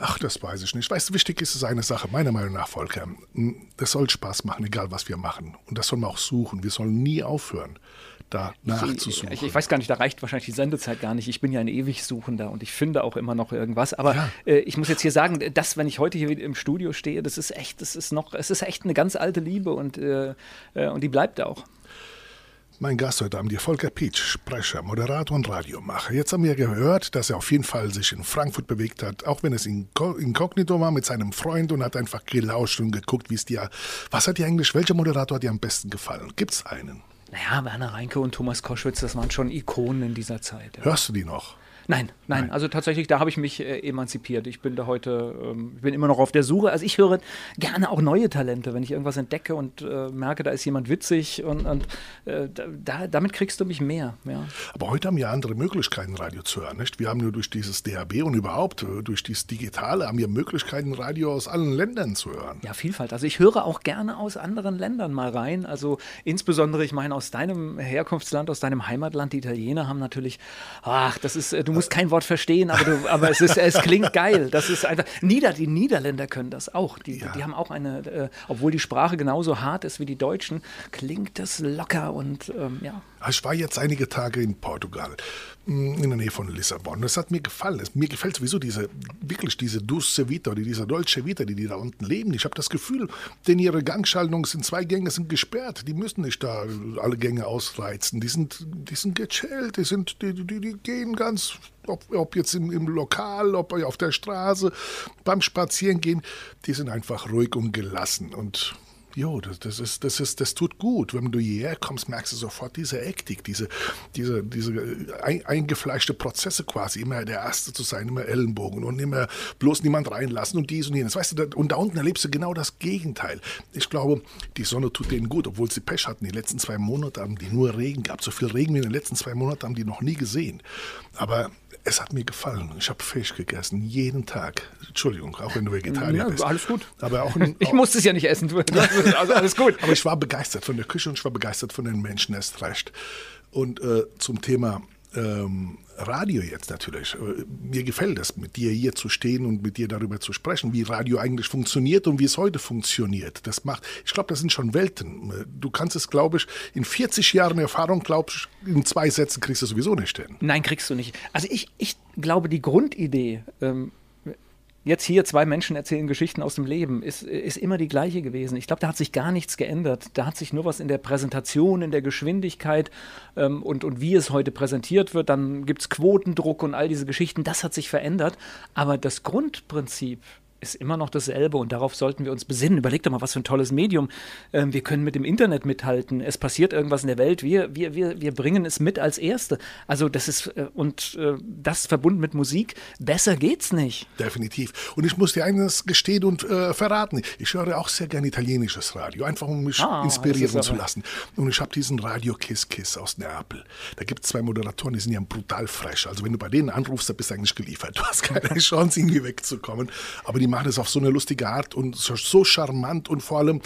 Ach, das weiß ich nicht. Weißt du, wichtig ist es eine Sache, meiner Meinung nach, Volker. Das soll Spaß machen, egal was wir machen. Und das sollen wir auch suchen. Wir sollen nie aufhören, da nachzusuchen. Ich, ich, ich weiß gar nicht, da reicht wahrscheinlich die Sendezeit gar nicht. Ich bin ja ein ewig Suchender und ich finde auch immer noch irgendwas. Aber ja. äh, ich muss jetzt hier sagen, dass, wenn ich heute hier im Studio stehe, das ist echt, das ist noch, es ist echt eine ganz alte Liebe und, äh, und die bleibt auch. Mein Gast heute Abend, Volker Pietzsch, Sprecher, Moderator und Radiomacher. Jetzt haben wir gehört, dass er auf jeden Fall sich in Frankfurt bewegt hat, auch wenn es inkognito war mit seinem Freund und hat einfach gelauscht und geguckt, wie es dir. Was hat dir eigentlich, welcher Moderator hat dir am besten gefallen? Gibt's einen? Naja, Werner Reinke und Thomas Koschwitz, das waren schon Ikonen in dieser Zeit. Ja. Hörst du die noch? Nein, nein, nein, also tatsächlich, da habe ich mich äh, emanzipiert. Ich bin da heute, ähm, ich bin immer noch auf der Suche. Also ich höre gerne auch neue Talente, wenn ich irgendwas entdecke und äh, merke, da ist jemand witzig und, und äh, da, damit kriegst du mich mehr. Ja. Aber heute haben wir andere Möglichkeiten, Radio zu hören, nicht? Wir haben nur durch dieses D A B und überhaupt durch dieses Digitale haben wir Möglichkeiten, Radio aus allen Ländern zu hören. Ja, Vielfalt. Also ich höre auch gerne aus anderen Ländern mal rein. Also insbesondere, ich meine, aus deinem Herkunftsland, aus deinem Heimatland, die Italiener haben natürlich, ach, das ist, äh, du Du musst kein Wort verstehen, aber, du, aber es, ist, es klingt geil. Das ist einfach, Nieder, die Niederländer können das auch. Die, ja. die haben auch eine, äh, obwohl die Sprache genauso hart ist wie die Deutschen, klingt das locker und ähm, ja. Ich war jetzt einige Tage in Portugal, in der Nähe von Lissabon. Das hat mir gefallen. Mir gefällt sowieso diese, wirklich diese Dulce Vita oder diese Dolce Vita, die, die da unten leben. Ich habe das Gefühl, denn ihre Gangschaltungen sind zwei Gänge, sind gesperrt. Die müssen nicht da alle Gänge ausreizen. Die sind, die sind gechillt, die, sind, die, die, die gehen ganz, ob, ob jetzt im, im Lokal, ob auf der Straße, beim Spazierengehen. Die sind einfach ruhig und gelassen und... Jo, das, das, ist, das, ist, das tut gut. Wenn du hierher kommst, merkst du sofort diese Hektik, diese, diese, diese eingefleischte Prozesse quasi. Immer der Erste zu sein, immer Ellenbogen und immer bloß niemand reinlassen und dies und jenes. Weißt du, und da unten erlebst du genau das Gegenteil. Ich glaube, die Sonne tut denen gut, obwohl sie Pech hatten. Die letzten zwei Monate haben die nur Regen gehabt. So viel Regen wie in den letzten zwei Monaten haben die noch nie gesehen. Aber... Es hat mir gefallen. Ich habe Fisch gegessen, jeden Tag. Entschuldigung, auch wenn du Vegetarier ja, bist. Alles gut. Aber auch ein, auch ich musste es ja nicht essen. Also alles gut. Aber ich war begeistert von der Küche und ich war begeistert von den Menschen erst recht. Und äh, zum Thema ähm, Radio jetzt natürlich. Mir gefällt es, mit dir hier zu stehen und mit dir darüber zu sprechen, wie Radio eigentlich funktioniert und wie es heute funktioniert. Das macht, ich glaube, das sind schon Welten. Du kannst es, glaube ich, in vierzig Jahren Erfahrung, glaube ich, in zwei Sätzen kriegst du sowieso nicht hin. Nein, kriegst du nicht. Also ich, ich glaube, die Grundidee, ähm, jetzt hier zwei Menschen erzählen Geschichten aus dem Leben, ist, ist immer die gleiche gewesen. Ich glaube, da hat sich gar nichts geändert. Da hat sich nur was in der Präsentation, in der Geschwindigkeit ähm, und, und wie es heute präsentiert wird. Dann gibt es Quotendruck und all diese Geschichten. Das hat sich verändert. Aber das Grundprinzip ist immer noch dasselbe und darauf sollten wir uns besinnen. Überleg doch mal, was für ein tolles Medium. Ähm, wir können mit dem Internet mithalten. Es passiert irgendwas in der Welt. Wir, wir, wir, wir bringen es mit als Erste. Also das ist äh, und äh, das verbunden mit Musik. Besser geht's nicht. Definitiv. Und ich muss dir eines gestehen und äh, verraten. Ich höre auch sehr gerne italienisches Radio, einfach um mich ah, inspirieren zu lassen. Und ich habe diesen Radio Kiss Kiss aus Neapel. Da gibt es zwei Moderatoren, die sind ja brutal frech. Also wenn du bei denen anrufst, dann bist du eigentlich geliefert. Du hast keine Chance, irgendwie wegzukommen. Aber die machen es auf so eine lustige Art und so, so charmant und vor allem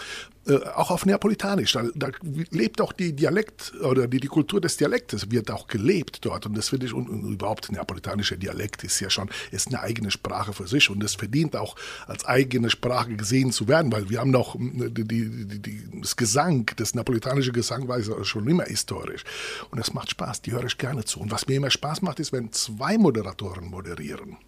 äh, auch auf Neapolitanisch. Da, da lebt auch die Dialekt oder die, die Kultur des Dialektes wird auch gelebt dort und das finde ich und, und überhaupt neapolitanischer Dialekt ist ja schon ist eine eigene Sprache für sich und das verdient auch als eigene Sprache gesehen zu werden, weil wir haben noch die, die, die, das Gesang, das neapolitanische Gesang war schon immer historisch und das macht Spaß, die höre ich gerne zu und was mir immer Spaß macht, ist, wenn zwei Moderatoren moderieren.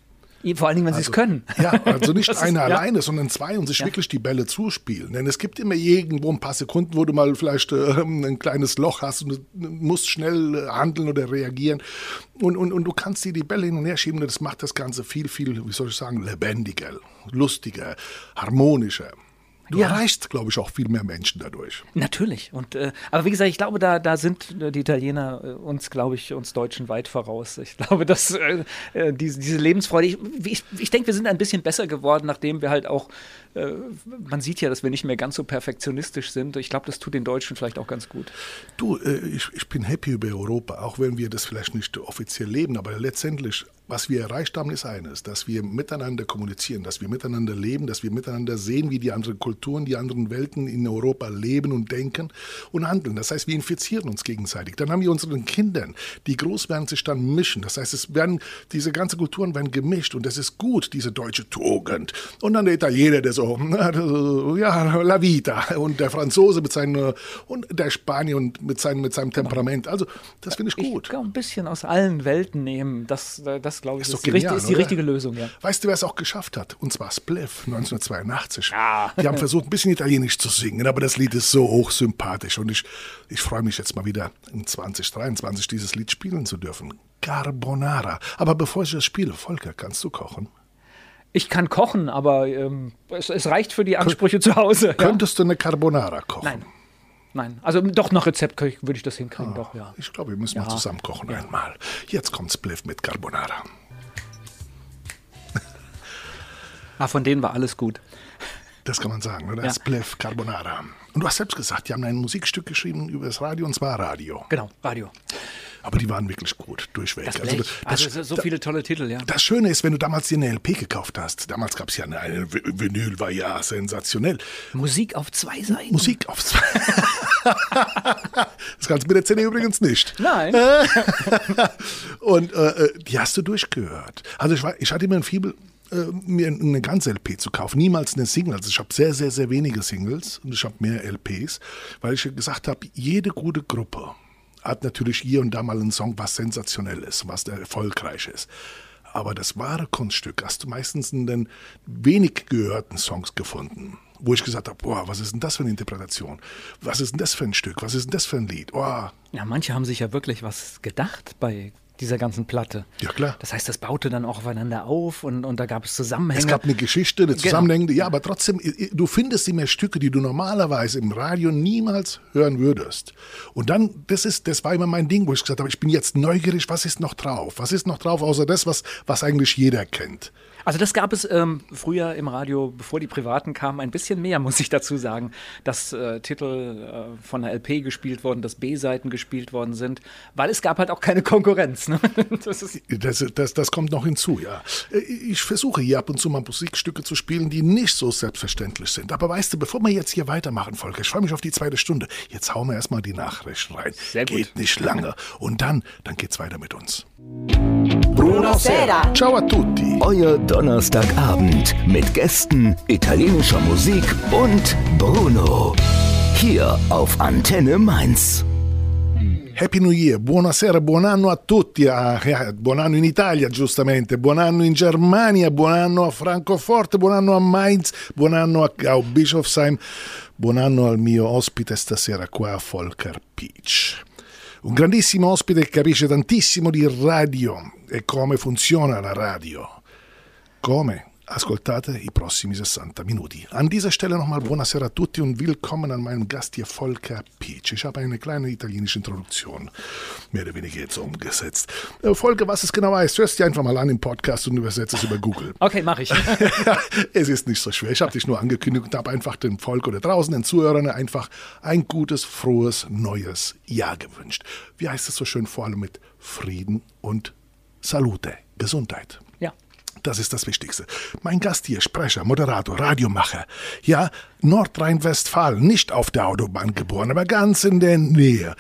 Vor allen Dingen, wenn also, sie es können. Ja, also nicht das einer ist, alleine, ja. sondern zwei und sich ja. wirklich die Bälle zuspielen. Denn es gibt immer irgendwo ein paar Sekunden, wo du mal vielleicht äh, ein kleines Loch hast und du musst schnell handeln oder reagieren. Und, und, und du kannst dir die Bälle hin und her schieben und das macht das Ganze viel, viel, wie soll ich sagen, lebendiger, lustiger, harmonischer. Du ja. erreichst, glaube ich, auch viel mehr Menschen dadurch. Natürlich. Und, äh, aber wie gesagt, ich glaube, da, da sind die Italiener äh, uns, glaube ich, uns Deutschen weit voraus. Ich glaube, dass äh, diese, diese Lebensfreude, ich, ich, ich denke, wir sind ein bisschen besser geworden, nachdem wir halt auch äh, man sieht ja, dass wir nicht mehr ganz so perfektionistisch sind. Ich glaube, das tut den Deutschen vielleicht auch ganz gut. Du, äh, ich, ich bin happy über Europa, auch wenn wir das vielleicht nicht offiziell leben, aber letztendlich, was wir erreicht haben, ist eines, dass wir miteinander kommunizieren, dass wir miteinander leben, dass wir miteinander sehen, wie die anderen Kulturen, die anderen Welten in Europa leben und denken und handeln. Das heißt, wir infizieren uns gegenseitig. Dann haben wir unseren Kindern, die groß werden, sich dann mischen. Das heißt, es werden, diese ganzen Kulturen werden gemischt und das ist gut, diese deutsche Tugend. Und dann der Italiener, der so, ja, la vita. Und der Franzose mit seinem, und der Spanier und mit seinem, mit seinem Temperament. Also, das finde ich gut. Ich kann ein bisschen aus allen Welten nehmen, das, das glaube ich, ist, ist, genial, ist die richtige Lösung. Ja. Weißt du, wer es auch geschafft hat? Und zwar Spliff, neunzehnhundertzweiundachtzig. Ja. Die haben versucht, ein bisschen Italienisch zu singen, aber das Lied ist so hochsympathisch. Und ich, ich freue mich jetzt mal wieder, in zwanzig dreiundzwanzig dieses Lied spielen zu dürfen. Carbonara. Aber bevor ich das spiele, Volker, kannst du kochen? Ich kann kochen, aber ähm, es, es reicht für die Ansprüche Kön- zu Hause. Könntest ja? du eine Carbonara kochen? Nein. Nein, also doch nach Rezept würde ich das hinkriegen, ah, doch, ja. Ich glaube, wir müssen ja. mal zusammen kochen ja. einmal. Jetzt kommt Spliff mit Carbonara. Ah, von denen war alles gut. Das kann man sagen, oder? Ja. Spliff, Carbonara. Und du hast selbst gesagt, die haben ein Musikstück geschrieben über das Radio, und zwar Radio. Genau, Radio. Aber die waren wirklich gut, durchweg. Das also, das, also so viele tolle Titel, ja. Das Schöne ist, wenn du damals dir eine L P gekauft hast, damals gab es ja eine, eine Vinyl, war ja sensationell. Musik auf zwei Seiten. Musik auf zwei Seiten. Das kannst du mit der C D übrigens nicht. Nein. Und äh, die hast du durchgehört. Also ich, war, ich hatte immer ein Fieber, mir eine ganze L P zu kaufen, niemals eine Single. Also ich habe sehr, sehr, sehr wenige Singles und ich habe mehr L Ps, weil ich gesagt habe, jede gute Gruppe hat natürlich hier und da mal einen Song, was sensationell ist, was erfolgreich ist. Aber das wahre Kunststück hast du meistens in den wenig gehörten Songs gefunden, wo ich gesagt habe, boah, was ist denn das für eine Interpretation? Was ist denn das für ein Stück? Was ist denn das für ein Lied? Oh. Ja, manche haben sich ja wirklich was gedacht bei dieser ganzen Platte. Ja, klar. Das heißt, das baute dann auch aufeinander auf und, und da gab es Zusammenhänge. Es gab eine Geschichte, eine zusammenhängende, genau. Ja, aber trotzdem, du findest immer Stücke, die du normalerweise im Radio niemals hören würdest. Und dann, das ist, das war immer mein Ding, wo ich gesagt habe, ich bin jetzt neugierig, was ist noch drauf? Was ist noch drauf, außer das, was, was eigentlich jeder kennt? Also das gab es ähm, früher im Radio, bevor die Privaten kamen, ein bisschen mehr, muss ich dazu sagen, dass äh, Titel äh, von der L P gespielt wurden, dass B-Seiten gespielt worden sind, weil es gab halt auch keine Konkurrenz. Ne? Das, ist das, das, das kommt noch hinzu, ja. Ich versuche hier ab und zu mal Musikstücke zu spielen, die nicht so selbstverständlich sind. Aber weißt du, bevor wir jetzt hier weitermachen, Volker, ich freue mich auf die zweite Stunde. Jetzt hauen wir erstmal die Nachrichten rein. Sehr gut. Geht nicht lange. Und dann, dann geht's weiter mit uns. Bruno Sera. Ciao a tutti. Euer Donnerstagabend mit Gästen, italienischer Musik und Bruno. Hier auf Antenne Mainz. Happy New Year, buonasera, buon anno a tutti, ah, eh, buon anno in Italia giustamente, buon anno in Germania, buon anno a Francoforte, buon anno a Mainz, buon anno a Gau Bischofsheim, buon anno al mio ospite stasera qua, Volker Pietzsch. Un grandissimo ospite che capisce tantissimo di radio e come funziona la radio. Come? Ascoltate i prossimi sessanta Minuten. An dieser Stelle nochmal buonasera a tutti und willkommen an meinem Gast hier, Volker Pietzsch. Ich habe eine kleine italienische Introduktion, mehr oder weniger jetzt umgesetzt. Volker, was es genau heißt, hörst dir einfach mal an im Podcast und übersetzt es über Google. Okay, mache ich. Es ist nicht so schwer. Ich habe dich nur angekündigt und habe einfach dem Volk oder draußen, den Zuhörern, einfach ein gutes, frohes, neues Jahr gewünscht. Wie heißt es so schön, vor allem mit Frieden und Salute, Gesundheit. Ja. Das ist das Wichtigste. Mein Gast hier, Sprecher, Moderator, Radiomacher. Ja, Nordrhein-Westfalen, nicht auf der Autobahn geboren, aber ganz in der Nähe.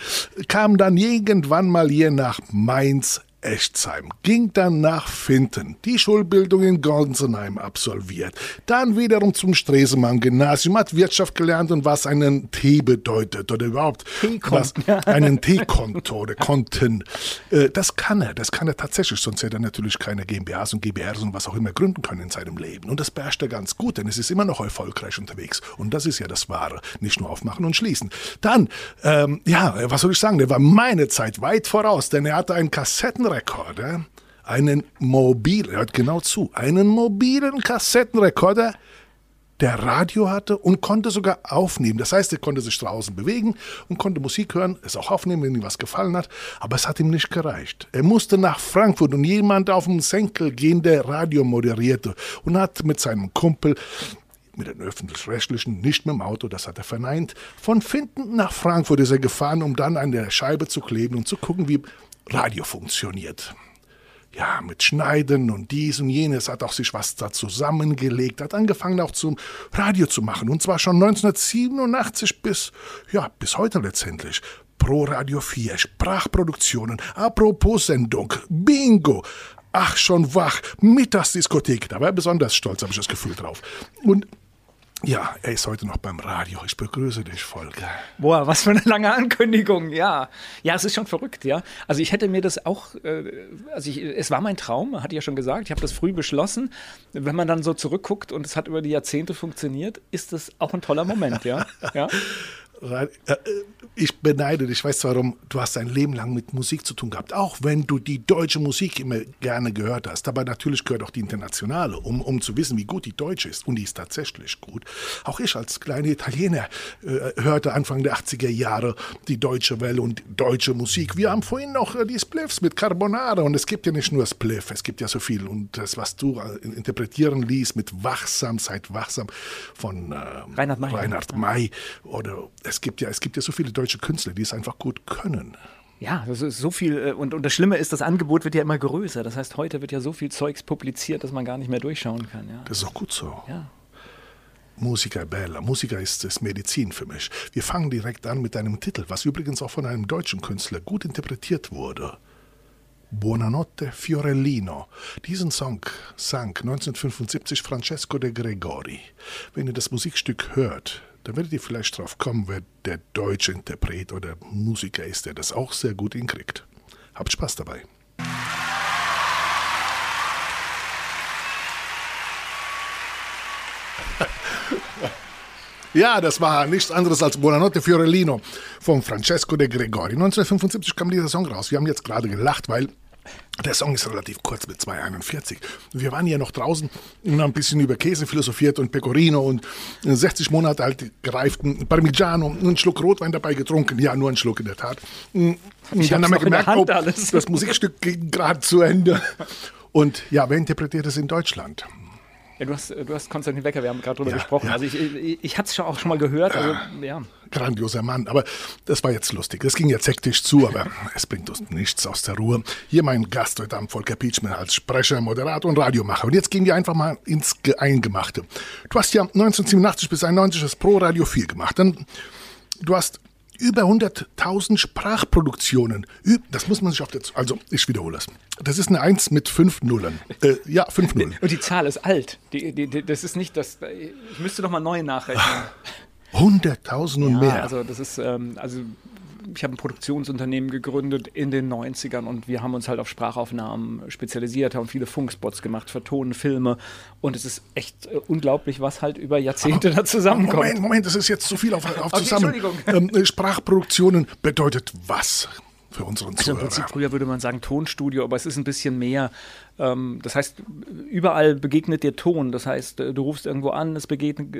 Kam dann irgendwann mal hier nach Mainz-Hechtsheim. Ging dann nach Fintzen. Die Schulbildung in Gonsenheim absolviert. Dann wiederum zum Stresemann-Gymnasium. Hat Wirtschaft gelernt und was einen Tee bedeutet. Oder überhaupt was einen Teekonto oder Konten. Das kann er. Das kann er tatsächlich. Sonst hätte er natürlich keine GmbHs und G b Rs und was auch immer gründen können in seinem Leben. Und das beherrscht er ganz gut, denn es ist immer noch erfolgreich unterwegs. Und das ist ja das Wahre. Nicht nur aufmachen und schließen. Dann, ähm, ja, was soll ich sagen? Der war meine Zeit weit voraus, denn er hatte einen Kassettenrekorder. Kassettenrekorder, einen mobilen, hört genau zu, einen mobilen Kassettenrekorder, der Radio hatte und konnte sogar aufnehmen. Das heißt, er konnte sich draußen bewegen und konnte Musik hören, es auch aufnehmen, wenn ihm was gefallen hat, aber es hat ihm nicht gereicht. Er musste nach Frankfurt und jemand auf den Senkel gehen, der Radio moderierte und hat mit seinem Kumpel mit den Öffentlich-Rechtlichen, nicht mit dem Auto, das hat er verneint. Von Finden nach Frankfurt ist er gefahren, um dann an der Scheibe zu kleben und zu gucken, wie Radio funktioniert. Ja, mit Schneiden und dies und jenes hat auch sich was da zusammengelegt, hat angefangen auch zum Radio zu machen, und zwar schon neunzehnhundertsiebenundachtzig bis, ja, bis heute letztendlich. Pro Radio vier, Sprachproduktionen, Apropos Sendung, Bingo, Ach schon wach, Mittagsdiskothek, da war er besonders stolz, habe ich das Gefühl drauf. Und ja, er ist heute noch beim Radio. Ich begrüße dich, Volker. Boah, was für eine lange Ankündigung, ja. Ja, es ist schon verrückt, ja. Also ich hätte mir das auch, äh, also ich, es war mein Traum, hatte ich ja schon gesagt, ich habe das früh beschlossen. Wenn man dann so zurückguckt und es hat über die Jahrzehnte funktioniert, ist das auch ein toller Moment, ja. Ja. Ich beneide dich, weißt du warum? Du hast dein Leben lang mit Musik zu tun gehabt, auch wenn du die deutsche Musik immer gerne gehört hast. Aber natürlich gehört auch die internationale, um, um zu wissen, wie gut die deutsche ist. Und die ist tatsächlich gut. Auch ich als kleiner Italiener äh, hörte Anfang der achtziger Jahre die deutsche Welle und deutsche Musik. Wir haben vorhin noch die Spliffs mit Carbonara. Und es gibt ja nicht nur Spliff, es gibt ja so viel. Und das, was du interpretieren ließ mit Wachsam, seid wachsam von äh, Reinhard May, Reinhard May oder... Es gibt ja, es gibt ja so viele deutsche Künstler, die es einfach gut können. Ja, das ist so viel. Und, und das Schlimme ist, das Angebot wird ja immer größer. Das heißt, heute wird ja so viel Zeugs publiziert, dass man gar nicht mehr durchschauen kann. Ja. Das ist auch gut so. Ja. Musica Bella. Musiker ist, ist Medizin für mich. Wir fangen direkt an mit einem Titel, was übrigens auch von einem deutschen Künstler gut interpretiert wurde. Buonanotte Fiorellino. Diesen Song sang neunzehnhundertfünfundsiebzig Francesco De Gregori. Wenn ihr das Musikstück hört, dann werdet ihr vielleicht drauf kommen, wer der deutsche Interpret oder Musiker ist, der das auch sehr gut hinkriegt. Habt Spaß dabei. Ja, das war nichts anderes als Buonanotte Fiorellino von Francesco De Gregori. neunzehnhundertfünfundsiebzig kam dieser Song raus. Wir haben jetzt gerade gelacht, weil... Der Song ist relativ kurz mit zwei Minuten einundvierzig. Wir waren ja noch draußen und haben ein bisschen über Käse philosophiert und Pecorino und sechzig Monate alt gereiften Parmigiano und einen Schluck Rotwein dabei getrunken. Ja, nur einen Schluck in der Tat. Und ich dann haben wir gemerkt, oh, das Musikstück ging gerade zu Ende. Und ja, wer interpretiert es in Deutschland? Ja, du hast, du hast Konstantin Wecker, wir haben gerade drüber ja, gesprochen. Ja. Also ich, ich, ich hatte es auch schon mal gehört. Also, ja. Grandioser Mann, aber das war jetzt lustig. Das ging jetzt hektisch zu, aber es bringt uns nichts aus der Ruhe. Hier mein Gast heute Abend, Volker Pietzsch, als Sprecher, Moderator und Radiomacher. Und jetzt gehen wir einfach mal ins Eingemachte. Du hast ja neunzehnhundertsiebenundachtzig bis neunzehnhunderteinundneunzig das Pro Radio vier gemacht. Dann, du hast... über hunderttausend Sprachproduktionen. Das muss man sich auf der... Z- also, ich wiederhole das. Das ist eine eins mit fünf Nullen. Äh, ja, fünf Nullen. Und die Zahl ist alt. Die, die, die, das ist nicht das... Ich müsste doch mal neu nachrechnen. hunderttausend und ja, mehr. Also, das ist... Ähm, also ich habe ein Produktionsunternehmen gegründet in den neunzigern und wir haben uns halt auf Sprachaufnahmen spezialisiert, haben viele Funkspots gemacht, vertonen Filme und es ist echt äh, unglaublich, was halt über Jahrzehnte aber, da zusammenkommt. Moment, Moment, das ist jetzt zu viel auf, auf okay, zusammen. Entschuldigung. Ähm, Sprachproduktionen bedeutet was für unseren Zuhörer? Also im Prinzip früher würde man sagen Tonstudio, aber es ist ein bisschen mehr. Das heißt, überall begegnet dir Ton. Das heißt, du rufst irgendwo an, es begegnet,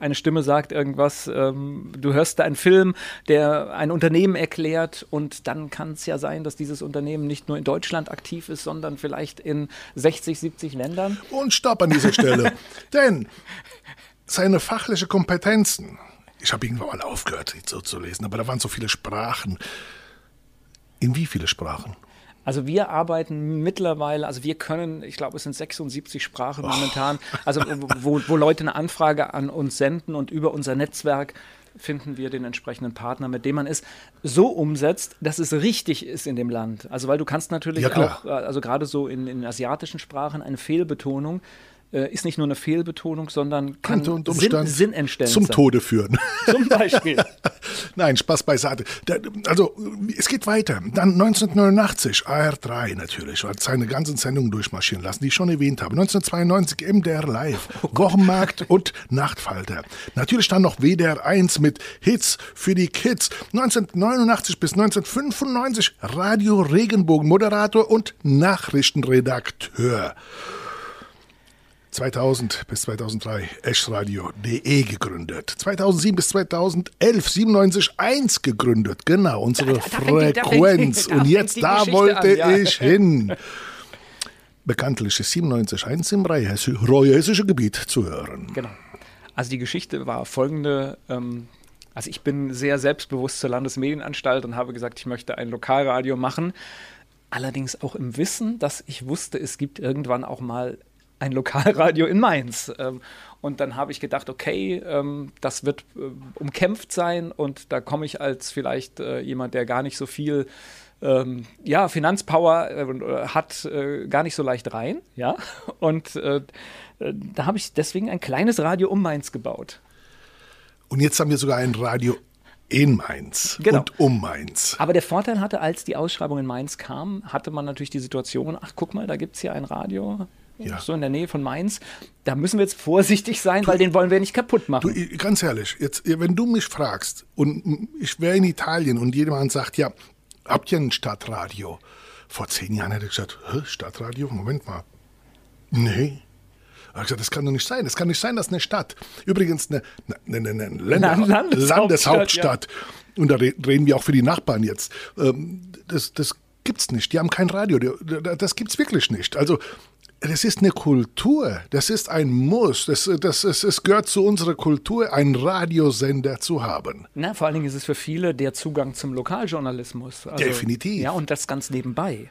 eine Stimme sagt irgendwas, du hörst einen Film, der ein Unternehmen erklärt und dann kann es ja sein, dass dieses Unternehmen nicht nur in Deutschland aktiv ist, sondern vielleicht in sechzig, siebzig Ländern. Und stopp an dieser Stelle, denn seine fachlichen Kompetenzen, ich habe irgendwann mal aufgehört, die so zu lesen, aber da waren so viele Sprachen. In wie viele Sprachen? Also wir arbeiten mittlerweile, also wir können, ich glaube, es sind sechsundsiebzig Sprachen momentan, also wo, wo Leute eine Anfrage an uns senden und über unser Netzwerk finden wir den entsprechenden Partner, mit dem man es so umsetzt, dass es richtig ist in dem Land. Also weil du kannst natürlich ja, auch, also gerade so in, in asiatischen Sprachen eine Fehlbetonung, ist nicht nur eine Fehlbetonung, sondern kann Sinn, Sinn entstellen. Zum Tode führen. Zum Beispiel. Nein, Spaß beiseite. Da, also, es geht weiter. Dann neunzehnhundertneunundachtzig, A R drei natürlich, hat seine ganzen Sendungen durchmarschieren lassen, die ich schon erwähnt habe. neunzehnhundertzweiundneunzig, M D R Live, oh Wochenmarkt und Nachtfalter. Natürlich dann noch W D R eins mit Hits für die Kids. neunzehnhundertneunundachtzig bis neunzehnhundertfünfundneunzig, Radio Regenbogen, Moderator und Nachrichtenredakteur. zweitausend bis zweitausenddrei eschradio punkt de gegründet. zweitausendsieben bis zweitausendelf siebenundneunzig Komma eins gegründet. Genau, unsere da, da, da Frequenz. Die, da, und jetzt, da wollte an, ich ja. hin. Bekanntlich ist siebenundneunzig Komma eins im rheinhessischen Gebiet zu hören. Genau. Also die Geschichte war folgende. Ähm, also ich bin sehr selbstbewusst zur Landesmedienanstalt und habe gesagt, ich möchte ein Lokalradio machen. Allerdings auch im Wissen, dass ich wusste, es gibt irgendwann auch mal ein Lokalradio in Mainz. Und dann habe ich gedacht, okay, das wird umkämpft sein und da komme ich als vielleicht jemand, der gar nicht so viel Ähm, ja, Finanzpower äh, hat äh, gar nicht so leicht rein, ja, und äh, da habe ich deswegen ein kleines Radio um Mainz gebaut. Und jetzt haben wir sogar ein Radio in Mainz, genau, und um Mainz. Aber der Vorteil hatte, als die Ausschreibung in Mainz kam, hatte man natürlich die Situation, ach guck mal, da gibt es hier ein Radio, ja, so in der Nähe von Mainz, da müssen wir jetzt vorsichtig sein, du, weil den wollen wir nicht kaputt machen. Du, ganz ehrlich, jetzt, wenn du mich fragst und ich wäre in Italien und jemand sagt, ja, habt ihr ein Stadtradio? Vor zehn Jahren hätte ich gesagt, Hä, Stadtradio? Moment mal. Nee. Da habe ich gesagt, das kann doch nicht sein. Das kann nicht sein, dass eine Stadt, übrigens eine, eine, eine Länder, Landeshauptstadt, Landeshauptstadt. Ja. Und da reden wir auch für die Nachbarn jetzt, das, das gibt's nicht. Die haben kein Radio. Das gibt's wirklich nicht. Also das ist eine Kultur. Das ist ein Muss. Das, das, das, es gehört zu unserer Kultur, einen Radiosender zu haben. Na, vor allen Dingen ist es für viele der Zugang zum Lokaljournalismus. Also, definitiv. Ja, und das ganz nebenbei.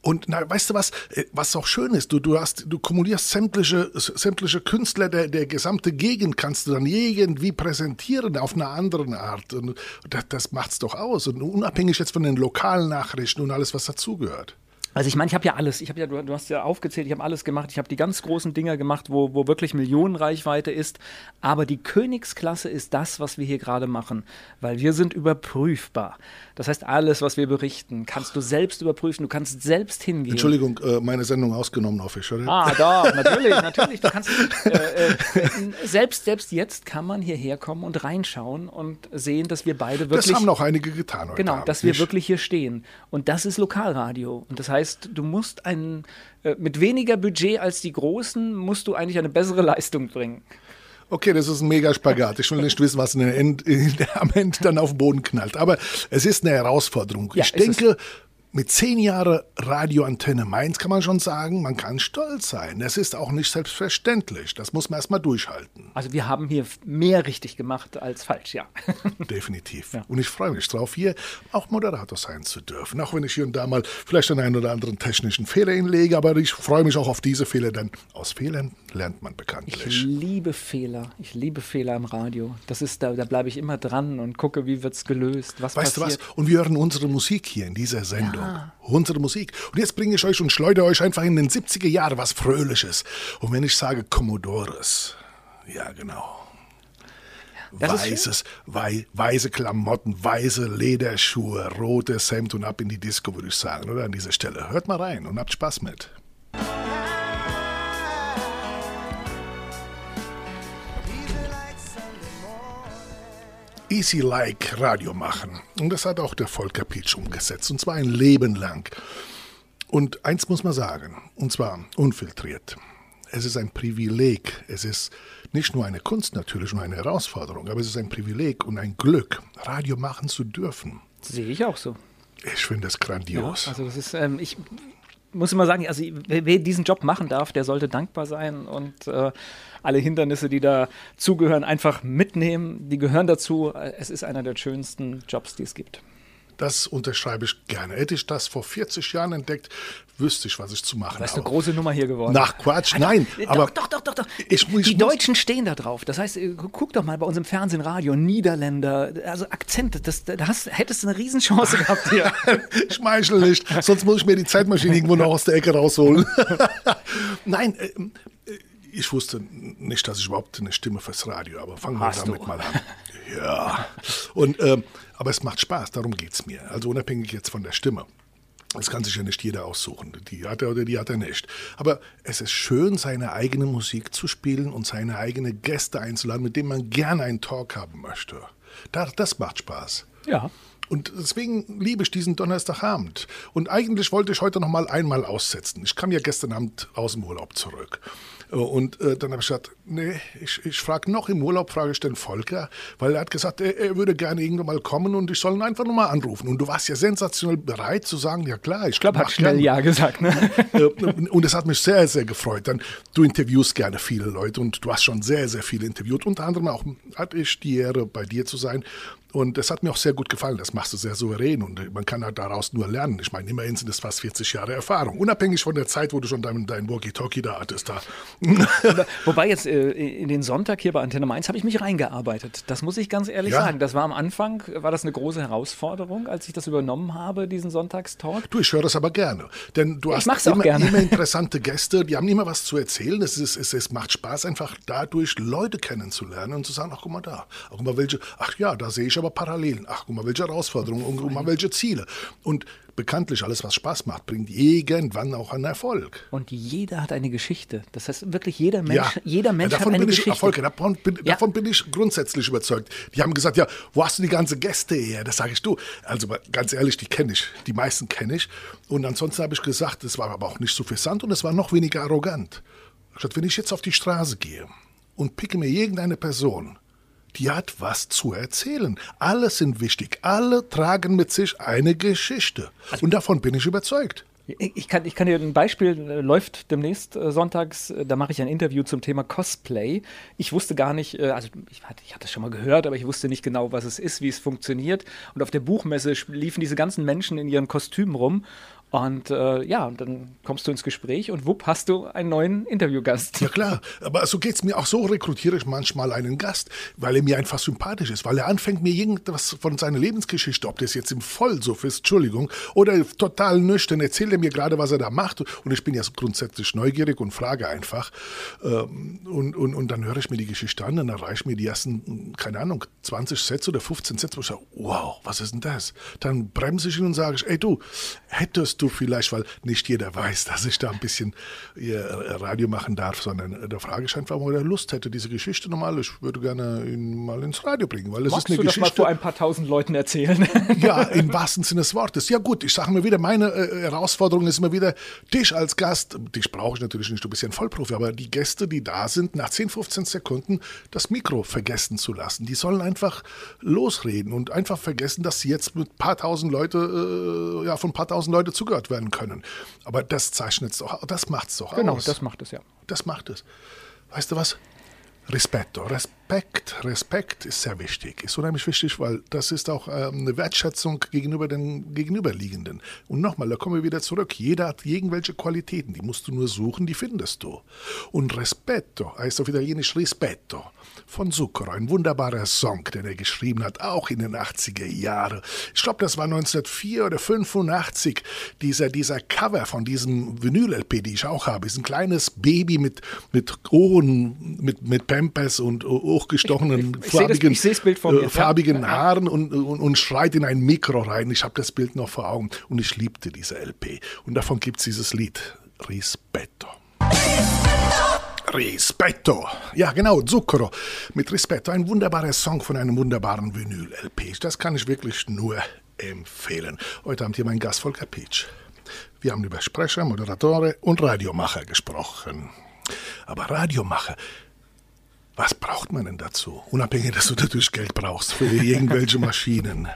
Und na, weißt du was, was auch schön ist, du, du, hast, du kumulierst sämtliche, sämtliche Künstler, der, der gesamte Gegend kannst du dann irgendwie präsentieren auf einer anderen Art. Und das, das macht's doch aus. Und unabhängig jetzt von den lokalen Nachrichten und alles, was dazugehört. Also ich meine, ich habe ja alles, ich habe ja, du hast ja aufgezählt, ich habe alles gemacht, ich habe die ganz großen Dinger gemacht, wo, wo wirklich Millionenreichweite ist, aber die Königsklasse ist das, was wir hier gerade machen, weil wir sind überprüfbar. Das heißt, alles, was wir berichten, kannst du selbst überprüfen, du kannst selbst hingehen. Entschuldigung, meine Sendung ausgenommen, hoffe ich, oder? Ah, doch, natürlich, natürlich, du kannst, äh, äh, selbst, selbst jetzt kann man hierher kommen und reinschauen und sehen, dass wir beide wirklich... Das haben noch einige getan heute. Genau, dass wir wirklich hier stehen und das ist Lokalradio und das heißt, du musst einen, äh, mit weniger Budget als die Großen, musst du eigentlich eine bessere Leistung bringen. Okay, das ist ein Mega-Spagat. Ich will nicht wissen, was in der End, in der, am Ende dann auf den Boden knallt. Aber es ist eine Herausforderung. Ja, ich denke, es. Mit zehn Jahren Radioantenne Mainz kann man schon sagen, man kann stolz sein. Das ist auch nicht selbstverständlich. Das muss man erstmal durchhalten. Also wir haben hier mehr richtig gemacht als falsch, ja. Definitiv. Ja. Und ich freue mich drauf, hier auch Moderator sein zu dürfen. Auch wenn ich hier und da mal vielleicht den einen oder anderen technischen Fehler hinlege. Aber ich freue mich auch auf diese Fehler, denn aus Fehlern lernt man bekanntlich. Ich liebe Fehler. Ich liebe Fehler im Radio. Das ist, da, da bleibe ich immer dran und gucke, wie wird es gelöst, was passiert. Weißt du was? Und wir hören unsere Musik hier in dieser Sendung. Ja. Unsere Musik. Und jetzt bringe ich euch und schleudere euch einfach in den siebziger Jahren was Fröhliches. Und wenn ich sage Commodores, ja genau. Ja, Weißes, wei- weiße Klamotten, weiße Lederschuhe, rotes Hemd und ab in die Disco, würde ich sagen, oder an dieser Stelle. Hört mal rein und habt Spaß mit. Easy Like Radio machen. Und das hat auch der Volker Pietzsch umgesetzt. Und zwar ein Leben lang. Und eins muss man sagen, und zwar unfiltriert. Es ist ein Privileg. Es ist nicht nur eine Kunst natürlich und eine Herausforderung, aber es ist ein Privileg und ein Glück, Radio machen zu dürfen. Das sehe ich auch so. Ich finde das grandios. Ja, also das ist, ähm, ich muss immer sagen, also wer diesen Job machen darf, der sollte dankbar sein und äh, alle Hindernisse, die dazugehören, einfach mitnehmen. Die gehören dazu. Es ist einer der schönsten Jobs, die es gibt. Das unterschreibe ich gerne. Hätte ich das vor vierzig Jahren entdeckt, wüsste ich, was ich zu machen habe. Das ist eine große Nummer hier geworden. Nach Quatsch, nein. Doch, aber doch, doch, doch, doch. Ich, ich die Deutschen stehen da drauf. Das heißt, guck doch mal bei uns im Fernsehen, Radio, Niederländer, also Akzente. Das, das hättest du eine Riesenchance gehabt hier. Schmeichel nicht, sonst muss ich mir die Zeitmaschine irgendwo noch aus der Ecke rausholen. Nein, äh, ich wusste nicht, dass ich überhaupt eine Stimme fürs Radio habe. Fangen wir damit du. mal an. Ja. Und, ähm, aber es macht Spaß, darum geht es mir. Also unabhängig jetzt von der Stimme. Das kann sich ja nicht jeder aussuchen. Die hat er oder die hat er nicht. Aber es ist schön, seine eigene Musik zu spielen und seine eigenen Gäste einzuladen, mit denen man gerne einen Talk haben möchte. Das, das macht Spaß. Ja. Und deswegen liebe ich diesen Donnerstagabend. Und eigentlich wollte ich heute noch mal einmal aussetzen. Ich kam ja gestern Abend aus dem Urlaub zurück. Und äh, dann habe ich gesagt, nee, ich, ich frage noch im Urlaub, frage ich den Volker, weil er hat gesagt, er, er würde gerne irgendwann mal kommen und ich soll ihn einfach nur mal anrufen. Und du warst ja sensationell bereit zu sagen, ja klar. Ich glaube, hat schnell Ja gesagt. Ne? Und es hat mich sehr, sehr gefreut. Dann, du interviewst gerne viele Leute und du hast schon sehr, sehr viele interviewt. Unter anderem auch hatte ich die Ehre, bei dir zu sein. Und das hat mir auch sehr gut gefallen. Das machst du sehr souverän und man kann halt daraus nur lernen. Ich meine, immerhin sind es fast vierzig Jahre Erfahrung. Unabhängig von der Zeit, wo du schon dein, dein Walkie-Talkie da hattest. Da. Wobei jetzt äh, in den Sonntag hier bei Antenne Mainz habe ich mich reingearbeitet. Das muss ich ganz ehrlich ja. sagen. Das war am Anfang, war das eine große Herausforderung, als ich das übernommen habe, diesen Sonntagstalk. Du, ich höre das aber gerne. Denn du hast immer, immer interessante Gäste, die haben immer was zu erzählen. Es, ist, es, es macht Spaß, einfach dadurch Leute kennenzulernen und zu sagen, ach guck mal da, ach guck mal welche, ach ja, da sehe ich aber Parallelen. Ach, guck mal, welche Herausforderungen und guck mal, welche Ziele. Und bekanntlich, alles, was Spaß macht, bringt irgendwann auch einen Erfolg. Und jeder hat eine Geschichte. Das heißt, wirklich jeder Mensch, ja. jeder Mensch ja, hat eine Geschichte. Erfolg, davon, bin, ja. davon bin ich grundsätzlich überzeugt. Die haben gesagt, ja, wo hast du die ganzen Gäste her? Das sage ich, du. Also ganz ehrlich, die kenne ich. Die meisten kenne ich. Und ansonsten habe ich gesagt, es war aber auch nicht suffisant und es war noch weniger arrogant. Statt wenn ich jetzt auf die Straße gehe und picke mir irgendeine Person, die hat was zu erzählen. Alle sind wichtig. Alle tragen mit sich eine Geschichte. Und davon bin ich überzeugt. Ich kann, ich kann dir ein Beispiel, läuft demnächst äh, sonntags, äh, da mache ich ein Interview zum Thema Cosplay. Ich wusste gar nicht, äh, also ich hatte, ich hatte das schon mal gehört, aber ich wusste nicht genau, was es ist, wie es funktioniert. Und auf der Buchmesse liefen diese ganzen Menschen in ihren Kostümen rum. Und äh, ja, und dann kommst du ins Gespräch und wupp, hast du einen neuen Interviewgast. Ja klar, aber so geht's mir auch, so rekrutiere ich manchmal einen Gast, weil er mir einfach sympathisch ist, weil er anfängt, mir irgendwas von seiner Lebensgeschichte, ob das jetzt im Vollsuff ist, Entschuldigung, oder total nüchtern, erzählt er mir gerade, was er da macht und ich bin ja grundsätzlich neugierig und frage einfach ähm, und, und, und dann höre ich mir die Geschichte an, dann erreiche ich mir die ersten, keine Ahnung, zwanzig Sätze oder fünfzehn Sätze, wo ich sage, wow, was ist denn das? Dann bremse ich ihn und sage ich, ey du, hättest du vielleicht, weil nicht jeder weiß, dass ich da ein bisschen Radio machen darf, sondern da frage ich einfach, ob er Lust hätte, diese Geschichte nochmal, ich würde gerne ihn mal ins Radio bringen, weil es ist eine Geschichte. Magst du das mal vor ein paar tausend Leuten erzählen? Ja, im wahrsten Sinne des Wortes. Ja gut, ich sage mir wieder, meine äh, Herausforderung ist immer wieder, dich als Gast, dich brauche ich natürlich nicht, du bist ja ein Vollprofi, aber die Gäste, die da sind, nach zehn, fünfzehn Sekunden das Mikro vergessen zu lassen. Die sollen einfach losreden und einfach vergessen, dass sie jetzt mit ein paar tausend Leute, äh, ja, von ein paar tausend Leute zugehört werden können. Aber das zeichnet es doch, das macht es doch aus. Genau, das macht es, ja. Das macht es. Weißt du was? Respekt, Respekt, Respekt ist sehr wichtig. Ist unheimlich wichtig, weil das ist auch ähm, eine Wertschätzung gegenüber den Gegenüberliegenden. Und nochmal, da kommen wir wieder zurück. Jeder hat irgendwelche Qualitäten, die musst du nur suchen, die findest du. Und Respetto heißt auf Italienisch Rispetto von Zucchero. Ein wunderbarer Song, den er geschrieben hat, auch in den achtziger Jahren. Ich glaube, das war neunzehnhundertvier oder fünfundachtzig, dieser, dieser Cover von diesem Vinyl-L P, die ich auch habe. Ist ein kleines Baby mit, mit Ohren, mit, mit Pampers und hochgestochenen, ich, ich farbigen, ich seh das Bild von mir, äh, farbigen ja. Haaren und, und, und schreit in ein Mikro rein. Ich habe das Bild noch vor Augen und ich liebte diese L P. Und davon gibt es dieses Lied, Rispetto. Rispetto. Ja, genau, Zucchero mit Rispetto. Ein wunderbarer Song von einem wunderbaren Vinyl-L P. Das kann ich wirklich nur empfehlen. Heute Abend hier mein Gast Volker Pietzsch. Wir haben über Sprecher, Moderatoren und Radiomacher gesprochen. Aber Radiomacher, was braucht man denn dazu? Unabhängig, dass du natürlich Geld brauchst für irgendwelche Maschinen.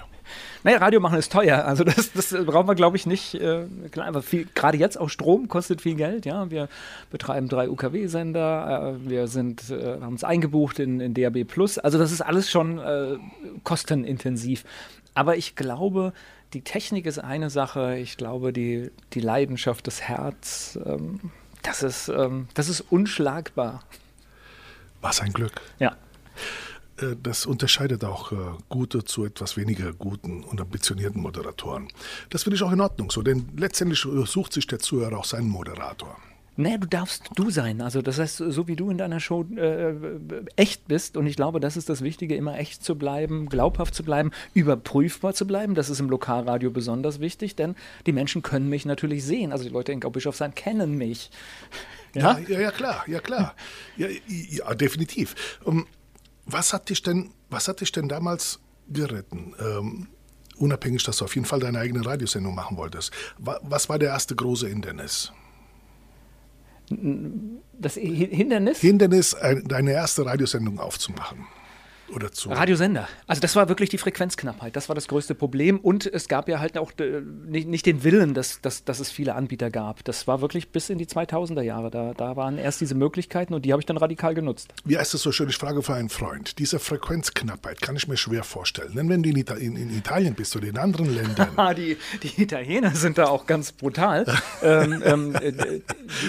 Naja, Radio machen ist teuer. Also das, das brauchen wir, glaube ich, nicht. Äh, Gerade jetzt auch Strom kostet viel Geld. Ja, wir betreiben drei U K W-Sender. Äh, wir sind, äh, haben uns eingebucht in, in D A B plus. Also das ist alles schon äh, kostenintensiv. Aber ich glaube, die Technik ist eine Sache. Ich glaube, die, die Leidenschaft, das Herz, ähm, das ist, ähm, das ist unschlagbar. Was ein Glück. Ja. Das unterscheidet auch äh, gute zu etwas weniger guten und ambitionierten Moderatoren. Das finde ich auch in Ordnung so, denn letztendlich sucht sich der Zuhörer auch seinen Moderator. Naja, du darfst du sein. Also das heißt, so wie du in deiner Show äh, echt bist, und ich glaube, das ist das Wichtige, immer echt zu bleiben, glaubhaft zu bleiben, überprüfbar zu bleiben. Das ist im Lokalradio besonders wichtig, denn die Menschen können mich natürlich sehen. Also die Leute in Gau Bischofsheim kennen mich. Ja? Ja, ja, ja, klar, ja, klar. Ja, ja, definitiv. Um, was hat dich denn, was hat dich denn damals geritten? Ähm, unabhängig, dass du auf jeden Fall deine eigene Radiosendung machen wolltest. Was war der erste große Hindernis? Das Hindernis? Hindernis, deine erste Radiosendung aufzumachen. Oder zu. Radiosender. Also das war wirklich die Frequenzknappheit. Das war das größte Problem. Und es gab ja halt auch nicht, nicht den Willen, dass, dass, dass es viele Anbieter gab. Das war wirklich bis in die zweitausender Jahre. Da, da waren erst diese Möglichkeiten und die habe ich dann radikal genutzt. Wie heißt das so schön? Ich frage für einen Freund. Diese Frequenzknappheit kann ich mir schwer vorstellen. Denn wenn du in, Ita- in, in Italien bist oder in anderen Ländern. die, die Italiener sind da auch ganz brutal. ähm, ähm, äh,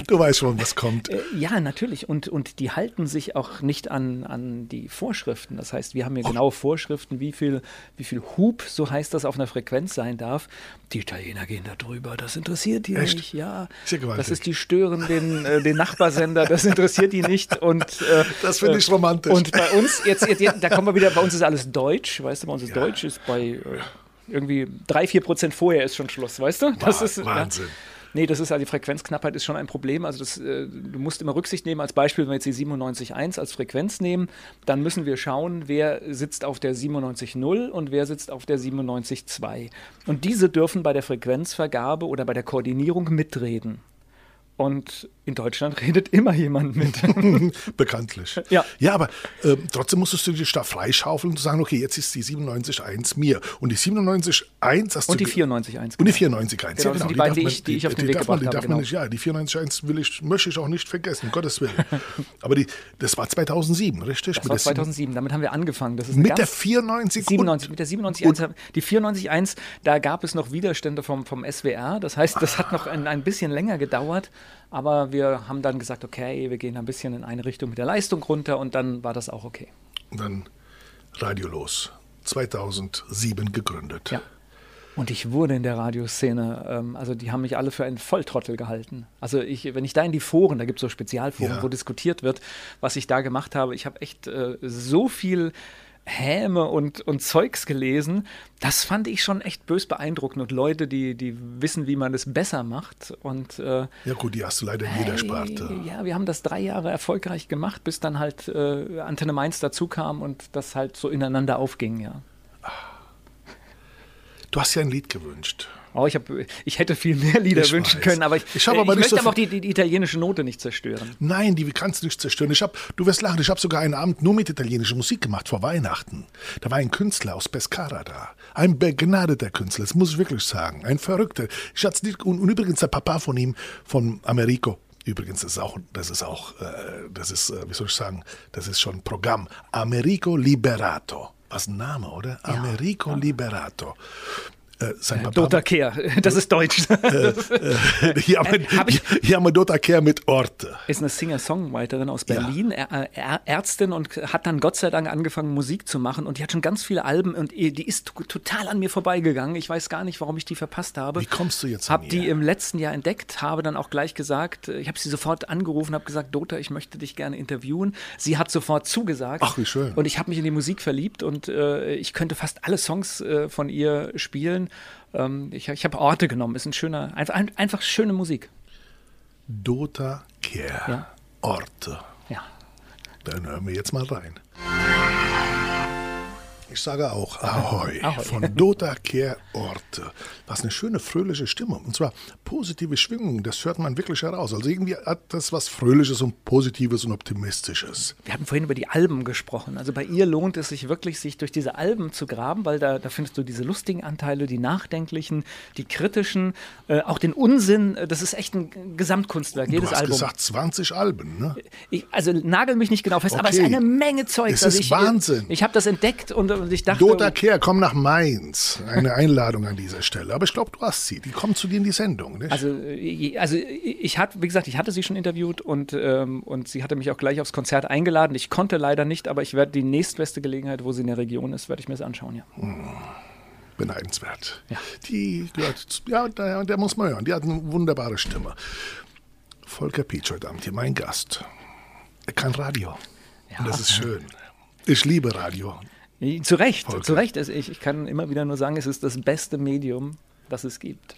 du weißt schon, was kommt. Äh, ja, natürlich. Und, und die halten sich auch nicht an, an die Vorschriften. Das Das heißt, wir haben hier genaue Vorschriften, wie viel, wie viel Hub, so heißt das, auf einer Frequenz sein darf. Die Italiener gehen da drüber, das interessiert die Echt? nicht. Ja, sehr gewaltig. Das ist, die stören den, äh, den Nachbarsender, das interessiert die nicht. Und, äh, das finde ich romantisch. Und bei uns, jetzt, jetzt, jetzt, da kommen wir wieder, bei uns ist alles Deutsch, weißt du, bei uns ist ja. Deutsch, ist bei äh, irgendwie drei, vier Prozent vorher ist schon Schluss, weißt du? Das Wah- ist, Wahnsinn. Ja. Nee, das ist ja, also die Frequenzknappheit ist schon ein Problem. Also das, äh, du musst immer Rücksicht nehmen. Als Beispiel, wenn wir jetzt die siebenundneunzig Komma eins als Frequenz nehmen, dann müssen wir schauen, wer sitzt auf der siebenundneunzig Komma null und wer sitzt auf der siebenundneunzig Komma zwei. Und diese dürfen bei der Frequenzvergabe oder bei der Koordinierung mitreden. Und in Deutschland redet immer jemand mit. Bekanntlich. Ja, ja, aber äh, trotzdem musstest du dich da freischaufeln und sagen, okay, jetzt ist die siebenundneunzig Komma eins mir. Und die siebenundneunzig Komma eins hast und du... Die und die vierundneunzig Komma eins. Und die vierundneunzig Komma eins. Genau, das sind die beiden, die, die, ich, die ich auf den Weg gebracht man, die habe. Darf genau. man nicht, ja, die vierundneunzig Komma eins will ich, möchte ich auch nicht vergessen, um Gottes Willen. Aber die, das war zweitausendsieben, richtig? Das mit war zweitausendsieben, damit haben wir angefangen. Das ist mit der vierundneunzig Komma eins? Mit der siebenundneunzig Komma eins. Die vierundneunzig Komma eins, da gab es noch Widerstände vom, vom S W R. Das heißt, das hat noch ein, ein bisschen länger gedauert. Aber wir haben dann gesagt, okay, wir gehen ein bisschen in eine Richtung mit der Leistung runter und dann war das auch okay. Und dann Radio los, zweitausendsieben gegründet. Ja. Und ich wurde in der Radioszene, ähm, also die haben mich alle für einen Volltrottel gehalten. Also ich, wenn ich da in die Foren, da gibt es so Spezialforen, ja. wo diskutiert wird, was ich da gemacht habe. Ich habe echt äh, so viel... Häme und, und Zeugs gelesen, das fand ich schon echt bös beeindruckend. Und Leute, die, die wissen, wie man es besser macht. Und, äh, ja gut, die hast du leider in jeder hey, Sparte. Ja, wir haben das drei Jahre erfolgreich gemacht, bis dann halt äh, Antenne Mainz dazu kam und das halt so ineinander aufging, ja. Du hast ja ein Lied gewünscht. Oh, ich, hab, ich hätte viel mehr Lieder ich wünschen weiß. können, aber ich, ich, aber ich möchte so aber auch die, die, die italienische Note nicht zerstören. Nein, die kannst du nicht zerstören. Ich hab, du wirst lachen, ich habe sogar einen Abend nur mit italienischer Musik gemacht, vor Weihnachten. Da war ein Künstler aus Pescara da, ein begnadeter Künstler, das muss ich wirklich sagen, ein Verrückter. Ich hatte nicht, und, und übrigens der Papa von ihm, von Americo, übrigens, das ist auch, das ist auch, das ist, wie soll ich sagen, das ist schon ein Programm, Americo Liberato. Was ein Name, oder? Ja. Americo ja. Liberato. Äh, sein äh, Papa, Dota Kehr, das ist deutsch. Äh, äh, hier, haben wir, ich, hier haben wir Dota Kehr mit Orte. Ist eine Singer-Songwriterin aus Berlin, ja. Ä- Ä- Ärztin und hat dann Gott sei Dank angefangen Musik zu machen und die hat schon ganz viele Alben und die ist t- total an mir vorbeigegangen. Ich weiß gar nicht, warum ich die verpasst habe. Wie kommst du jetzt an Hab die im letzten Jahr entdeckt, habe dann auch gleich gesagt, ich habe sie sofort angerufen, habe gesagt, Dota, ich möchte dich gerne interviewen. Sie hat sofort zugesagt. Ach, wie schön. Und ich habe mich in die Musik verliebt und äh, ich könnte fast alle Songs äh, von ihr spielen. Ich, ich habe Orte genommen, ist ein schöner, einfach, einfach schöne Musik. Dota Kehr, ja. Orte. Ja. Dann hören wir jetzt mal rein. Ich sage auch Ahoi, Ahoi. Von Dota Kehr Orte. Was eine schöne, fröhliche Stimme. Und zwar positive Schwingung, das hört man wirklich heraus. Also irgendwie hat das was Fröhliches und Positives und Optimistisches. Wir haben vorhin über die Alben gesprochen. Also bei ihr lohnt es sich wirklich, sich durch diese Alben zu graben, weil da, da findest du diese lustigen Anteile, die nachdenklichen, die kritischen, äh, auch den Unsinn. Das ist echt ein Gesamtkunstwerk, jedes Album. Du hast Album. gesagt zwanzig Alben, ne? Ich, also nagel mich nicht genau fest, okay. Aber es ist eine Menge Zeug. Es also ist ich, Wahnsinn. Ich, ich habe das entdeckt und Und ich dachte, Dota Kehr, komm nach Mainz. Eine Einladung an dieser Stelle. Aber ich glaube, du hast sie. Die kommen zu dir in die Sendung, nicht? Also, also ich hatte, wie gesagt, ich hatte sie schon interviewt und, ähm, und sie hatte mich auch gleich aufs Konzert eingeladen. Ich konnte leider nicht, aber ich werde die nächstbeste Gelegenheit, wo sie in der Region ist, werde ich mir das anschauen, ja. Beneidenswert. Ja. Die gehört, ja, der, der muss man hören. Die hat eine wunderbare Stimme. Volker Pietzsch heute Abend hier, mein Gast. Er kann Radio. Ja. Und das ist schön. Ich liebe Radio. Zu Recht, Volker. zu Recht. Also ich, ich kann immer wieder nur sagen, es ist das beste Medium, das es gibt.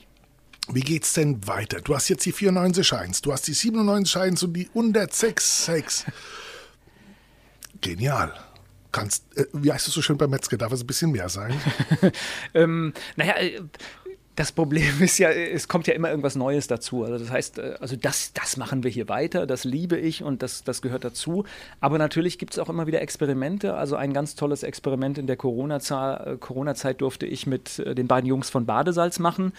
Wie geht's denn weiter? Du hast jetzt die vierundneunzig Komma eins, du hast die siebenundneunzig Komma eins und die hundertsechs Komma sechs. Genial. Ganz, äh, wie heißt es so schön bei Metzger? Darf es ein bisschen mehr sein? ähm, naja, äh, das Problem ist ja, es kommt ja immer irgendwas Neues dazu. Also das heißt, also das, das machen wir hier weiter, das liebe ich und das, das gehört dazu. Aber natürlich gibt es auch immer wieder Experimente. Also ein ganz tolles Experiment in der Corona-Zeit, Corona-Zeit durfte ich mit den beiden Jungs von Badesalz machen.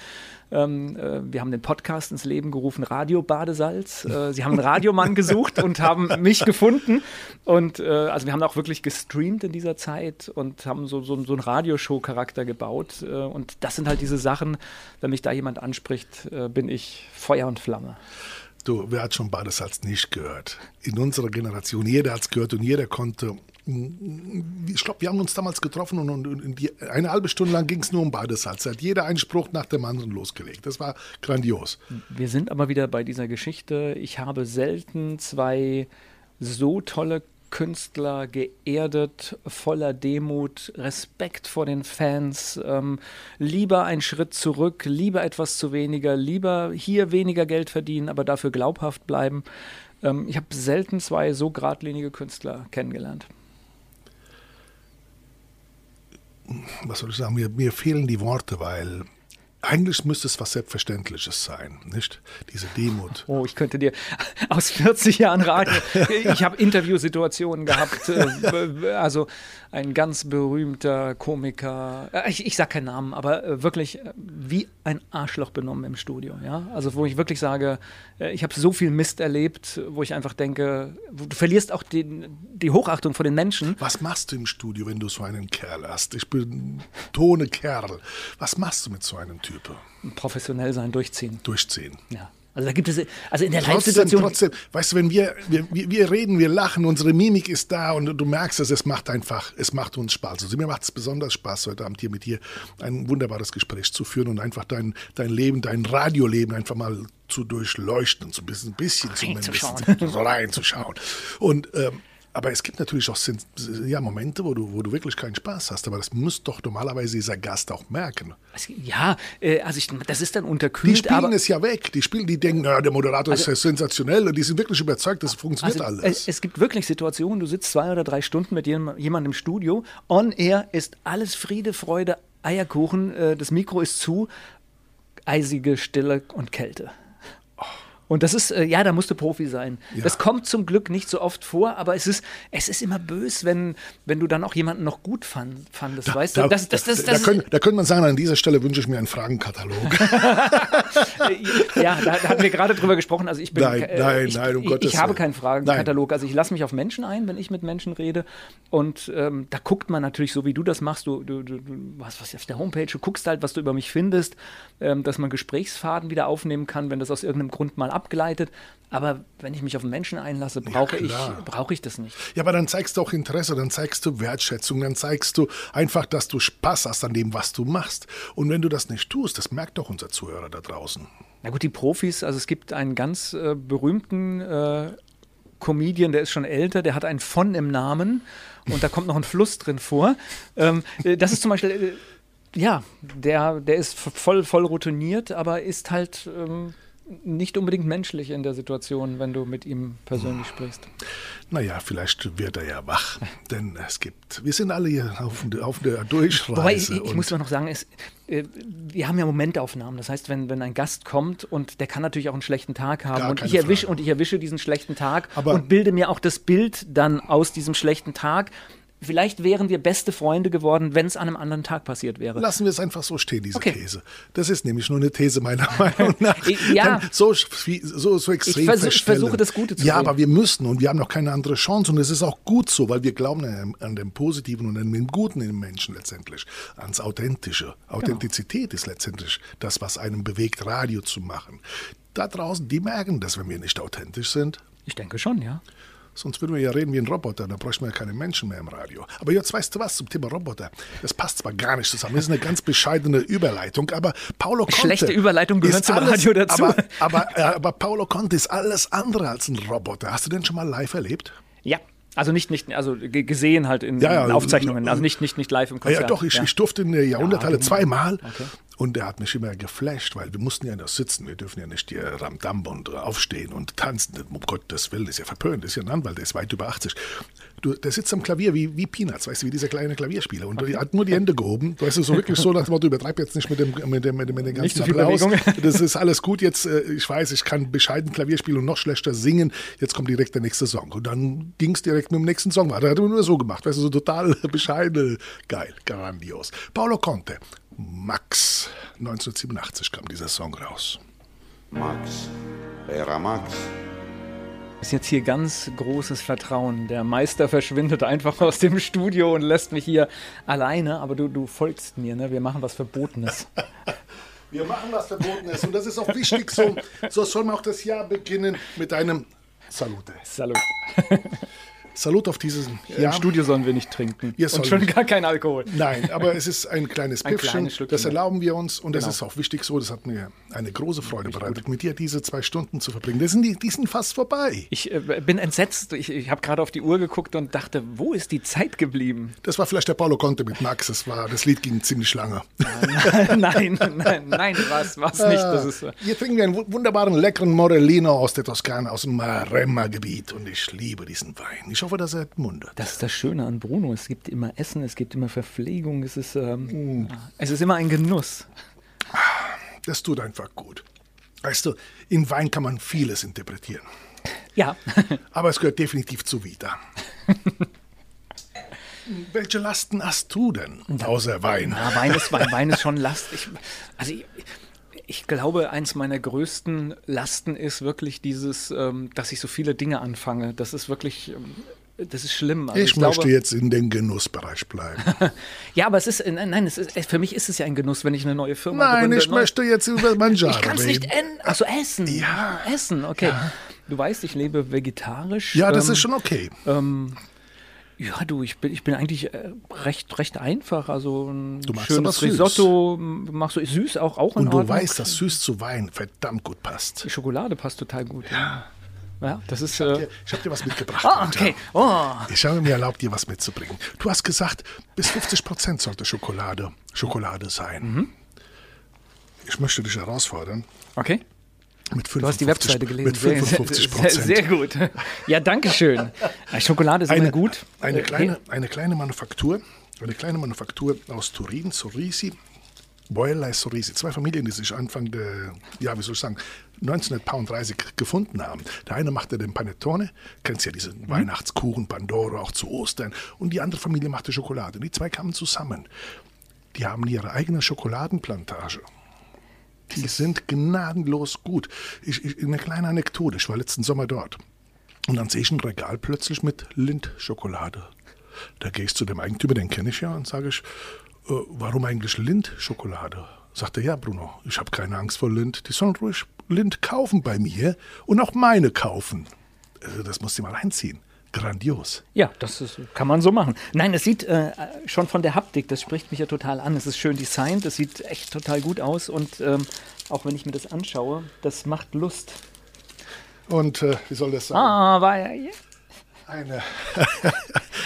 Ähm, äh, wir haben den Podcast ins Leben gerufen, Radio Badesalz. Äh, sie haben einen Radiomann gesucht und haben mich gefunden. Und äh, also wir haben auch wirklich gestreamt in dieser Zeit und haben so, so, so einen Radioshow-Charakter gebaut. Äh, und das sind halt diese Sachen, wenn mich da jemand anspricht, bin ich Feuer und Flamme. Du, wer hat schon Badesalz nicht gehört? In unserer Generation, jeder hat es gehört und jeder konnte. Ich glaube, wir haben uns damals getroffen und, und, und die, eine halbe Stunde lang ging es nur um Badesalz. Da hat jeder einen Spruch nach dem anderen losgelegt. Das war grandios. Wir sind aber wieder bei dieser Geschichte. Ich habe selten zwei so tolle Künstler geerdet, voller Demut, Respekt vor den Fans, ähm, lieber einen Schritt zurück, lieber etwas zu weniger, lieber hier weniger Geld verdienen, aber dafür glaubhaft bleiben. Ähm, ich habe selten zwei so geradlinige Künstler kennengelernt. Was soll ich sagen? Mir, mir fehlen die Worte, weil eigentlich müsste es was Selbstverständliches sein, nicht? Diese Demut. Oh, ich könnte dir aus vierzig Jahren Radio, ich habe Interviewsituationen gehabt, also ein ganz berühmter Komiker, ich, ich sage keinen Namen, aber wirklich wie ein Arschloch benommen im Studio, ja? Also wo ich wirklich sage, ich habe so viel Mist erlebt, wo ich einfach denke, du verlierst auch den, die Hochachtung vor den Menschen. Was machst du im Studio, wenn du so einen Kerl hast? Ich betone Kerl. Was machst du mit so einem Typ? Professionell sein, durchziehen. Durchziehen. Ja. Also da gibt es, also in der Live-Situation. Trotzdem, weißt du, wenn wir, wir, wir reden, wir lachen, unsere Mimik ist da und du merkst es, es macht einfach, es macht uns Spaß. Also mir macht es besonders Spaß, heute Abend hier mit dir ein wunderbares Gespräch zu führen und einfach dein, dein Leben, dein Radioleben einfach mal zu durchleuchten, so ein bisschen, ein bisschen zumindest, so reinzuschauen. Und, ähm, aber es gibt natürlich auch ja, Momente, wo du, wo du wirklich keinen Spaß hast. Aber das muss doch normalerweise dieser Gast auch merken. Ja, also ich, das ist dann unterkühlt. Die spielen aber es ja weg. Die spielen, die denken, na, der Moderator also, ist sensationell. Und die sind wirklich überzeugt, das funktioniert also, alles. Es gibt wirklich Situationen, du sitzt zwei oder drei Stunden mit jemandem im Studio. On air ist alles Friede, Freude, Eierkuchen. Das Mikro ist zu. Eisige Stille und Kälte. Und das ist, äh, ja, da musst du Profi sein. Ja. Das kommt zum Glück nicht so oft vor, aber es ist, es ist immer böse, wenn, wenn du dann auch jemanden noch gut fand, fandest, da, weißt da, du? Das, das, das, da, das da, können, da könnte man sagen, an dieser Stelle wünsche ich mir einen Fragenkatalog. Ja, da, da hatten wir gerade drüber gesprochen. Also ich bin, nein, äh, nein, ich, nein, um ich, Gottes Willen. Ich habe keinen Fragenkatalog. Nein. Also ich lasse mich auf Menschen ein, wenn ich mit Menschen rede. Und ähm, da guckt man natürlich, so wie du das machst, du, du, du, du was, was auf der Homepage, du guckst halt, was du über mich findest, ähm, dass man Gesprächsfaden wieder aufnehmen kann, wenn das aus irgendeinem Grund mal ab abgeleitet, aber wenn ich mich auf einen Menschen einlasse, brauche ja, ich, brauch ich das nicht. Ja, aber dann zeigst du auch Interesse, dann zeigst du Wertschätzung, dann zeigst du einfach, dass du Spaß hast an dem, was du machst. Und wenn du das nicht tust, das merkt doch unser Zuhörer da draußen. Na gut, die Profis, also es gibt einen ganz äh, berühmten äh, Comedian, der ist schon älter, der hat ein Von im Namen und da kommt noch ein Fluss drin vor. Ähm, äh, das ist zum Beispiel, äh, ja, der, der ist voll, voll routiniert, aber ist halt Ähm, nicht unbedingt menschlich in der Situation, wenn du mit ihm persönlich hm. sprichst. Naja, vielleicht wird er ja wach, denn es gibt, wir sind alle hier auf, auf der Durchreise. Wobei, ich, ich muss mal noch sagen, es, wir haben ja Momentaufnahmen, das heißt, wenn, wenn ein Gast kommt und der kann natürlich auch einen schlechten Tag haben und ich, erwisch, und ich erwische diesen schlechten Tag aber und bilde mir auch das Bild dann aus diesem schlechten Tag. Vielleicht wären wir beste Freunde geworden, wenn es an einem anderen Tag passiert wäre. Lassen wir es einfach so stehen, diese okay. These. Das ist nämlich nur eine These meiner Meinung nach. Ja. So, so, so extrem Ich versuch, versuche das Gute zu Ja, sehen. Aber wir müssen und wir haben noch keine andere Chance und es ist auch gut so, weil wir glauben an, an dem Positiven und an dem Guten im Menschen letztendlich, ans Authentische. Authentizität genau. ist letztendlich das, was einen bewegt, Radio zu machen. Da draußen, die merken das, wenn wir nicht authentisch sind. Ich denke schon, ja. Sonst würden wir ja reden wie ein Roboter, da bräuchten wir ja keine Menschen mehr im Radio. Aber jetzt weißt du was zum Thema Roboter. Das passt zwar gar nicht zusammen, das ist eine ganz bescheidene Überleitung, aber Paolo Conte... Schlechte Überleitung gehört zum Radio dazu. Aber, aber, aber Paolo Conte ist alles andere als ein Roboter. Hast du den schon mal live erlebt? Ja. Also nicht, nicht, also gesehen halt in, ja, ja, in Aufzeichnungen, also nicht, nicht, nicht live im Konzert. Ja, doch, ich, ja. ich durfte in der Jahrhunderthalle ja, genau. zweimal. Okay. Und der hat mich immer geflasht, weil wir mussten ja noch sitzen, wir dürfen ja nicht hier Ramdam und aufstehen und tanzen, um Gottes Willen, das ist ja verpönt, das ist ja ein Anwalt, der ist weit über achtzig. Du, der sitzt am Klavier wie, wie Peanuts, weißt du, wie dieser kleine Klavierspieler und okay. hat nur die Hände gehoben, weißt du, so wirklich so nach dem Motto, übertreib jetzt nicht mit dem, mit dem, mit dem, mit dem ganzen Applaus, das ist alles gut, jetzt, ich weiß, ich kann bescheiden Klavier spielen und noch schlechter singen, jetzt kommt direkt der nächste Song und dann ging es direkt mit dem nächsten Song weiter, hat er nur so gemacht, weißt du, so total bescheiden, geil, grandios. Paolo Conte, Max, neunzehnhundertsiebenundachtzig kam dieser Song raus. Max, era Max. Ist jetzt hier ganz großes Vertrauen. Der Meister verschwindet einfach aus dem Studio und lässt mich hier alleine. Aber du, du folgst mir, ne? Wir machen was Verbotenes. Wir machen was Verbotenes und das ist auch wichtig so. So soll man auch das Jahr beginnen mit einem Salute. Salut. Salut auf dieses ja. Im Studio sollen wir nicht trinken. Wir und schon nicht. Gar kein Alkohol. Nein, aber es ist ein kleines ein Piffchen, das erlauben wir uns. Und genau. Das ist auch wichtig so, das hat mir eine große Freude bereitet, mit dir diese zwei Stunden zu verbringen. Die sind, die, die sind fast vorbei. Ich äh, bin entsetzt. Ich, ich habe gerade auf die Uhr geguckt und dachte, wo ist die Zeit geblieben? Das war vielleicht der Paolo Conte mit Max. Das, war, das Lied ging ziemlich lange. Nein, nein, nein, nein war es nicht. Das ist, äh Hier trinken wir einen wunderbaren, leckeren Morellino aus der Toskana, aus dem Maremma-Gebiet. Und ich liebe diesen Wein. Ich Ich hoffe, dass er mundet. Das ist das Schöne an Bruno. Es gibt immer Essen, es gibt immer Verpflegung. Es ist, ähm, mm. es ist immer ein Genuss. Das tut einfach gut. Weißt du, in Wein kann man vieles interpretieren. Ja. Aber es gehört definitiv zu Vita. Welche Lasten hast du denn außer Wein? Ja, Wein, ist, Wein ist schon Last. Ich, also ich, Ich glaube, eins meiner größten Lasten ist wirklich dieses, dass ich so viele Dinge anfange. Das ist wirklich, das ist schlimm. Also ich, ich möchte glaube, jetzt in den Genussbereich bleiben. Ja, aber es ist, nein, es ist, für mich ist es ja ein Genuss, wenn ich eine neue Firma nein, gründe. Nein, ich neue, möchte jetzt über Mangiare ich kann's reden. Ich kann es nicht, also essen. Ja. Essen, okay. Ja. Du weißt, ich lebe vegetarisch. Ja, das ähm, ist schon okay. Ähm, Ja, du, ich bin, ich bin eigentlich recht, recht einfach. Also ein du machst schönes Risotto, machst du süß auch, auch in Ordnung. Und du weißt, dass süß zu Wein verdammt gut passt. Die Schokolade passt total gut. Ja. Ja, das ist, ich habe dir, hab dir was mitgebracht. Ah, okay. Oh. Ich habe mir erlaubt, dir was mitzubringen. Du hast gesagt, bis fünfzig Prozent sollte Schokolade, Schokolade sein. Mhm. Ich möchte dich herausfordern. Okay. Mit fünfundfünfzig, du hast die Webseite gelesen. Mit fünfundfünfzig Prozent. Sehr, sehr, sehr gut. Ja, danke schön. Schokolade ist eine, immer gut. Eine kleine, okay. eine kleine Manufaktur, eine kleine Manufaktur aus Turin, Sorrisi, Boella Sorrisi. Zwei Familien, die sich Anfang der, ja, wie soll ich sagen, neunzehnhundertdreiunddreißig gefunden haben. Der eine machte den Panettone, kennst ja diesen mhm. Weihnachtskuchen, Pandoro, auch zu Ostern. Und die andere Familie machte Schokolade. Die zwei kamen zusammen. Die haben ihre eigene Schokoladenplantage. Die sind gnadenlos gut. Ich, ich, eine kleine Anekdote, ich war letzten Sommer dort. Und dann sehe ich ein Regal plötzlich mit Lindt-Schokolade. Da gehe ich zu dem Eigentümer, den kenne ich ja, und sage ich, äh, warum eigentlich Lindt-Schokolade? Sagt er, ja Bruno, ich habe keine Angst vor Lindt. Die sollen ruhig Lindt kaufen bei mir und auch meine kaufen. Also das musst du mal einziehen. Grandios. Ja, das ist, kann man so machen. Nein, es sieht äh, schon von der Haptik, das spricht mich ja total an. Es ist schön designt, es sieht echt total gut aus und ähm, auch wenn ich mir das anschaue, das macht Lust. Und äh, wie soll das sein? Ah, war ja... Yeah. Eine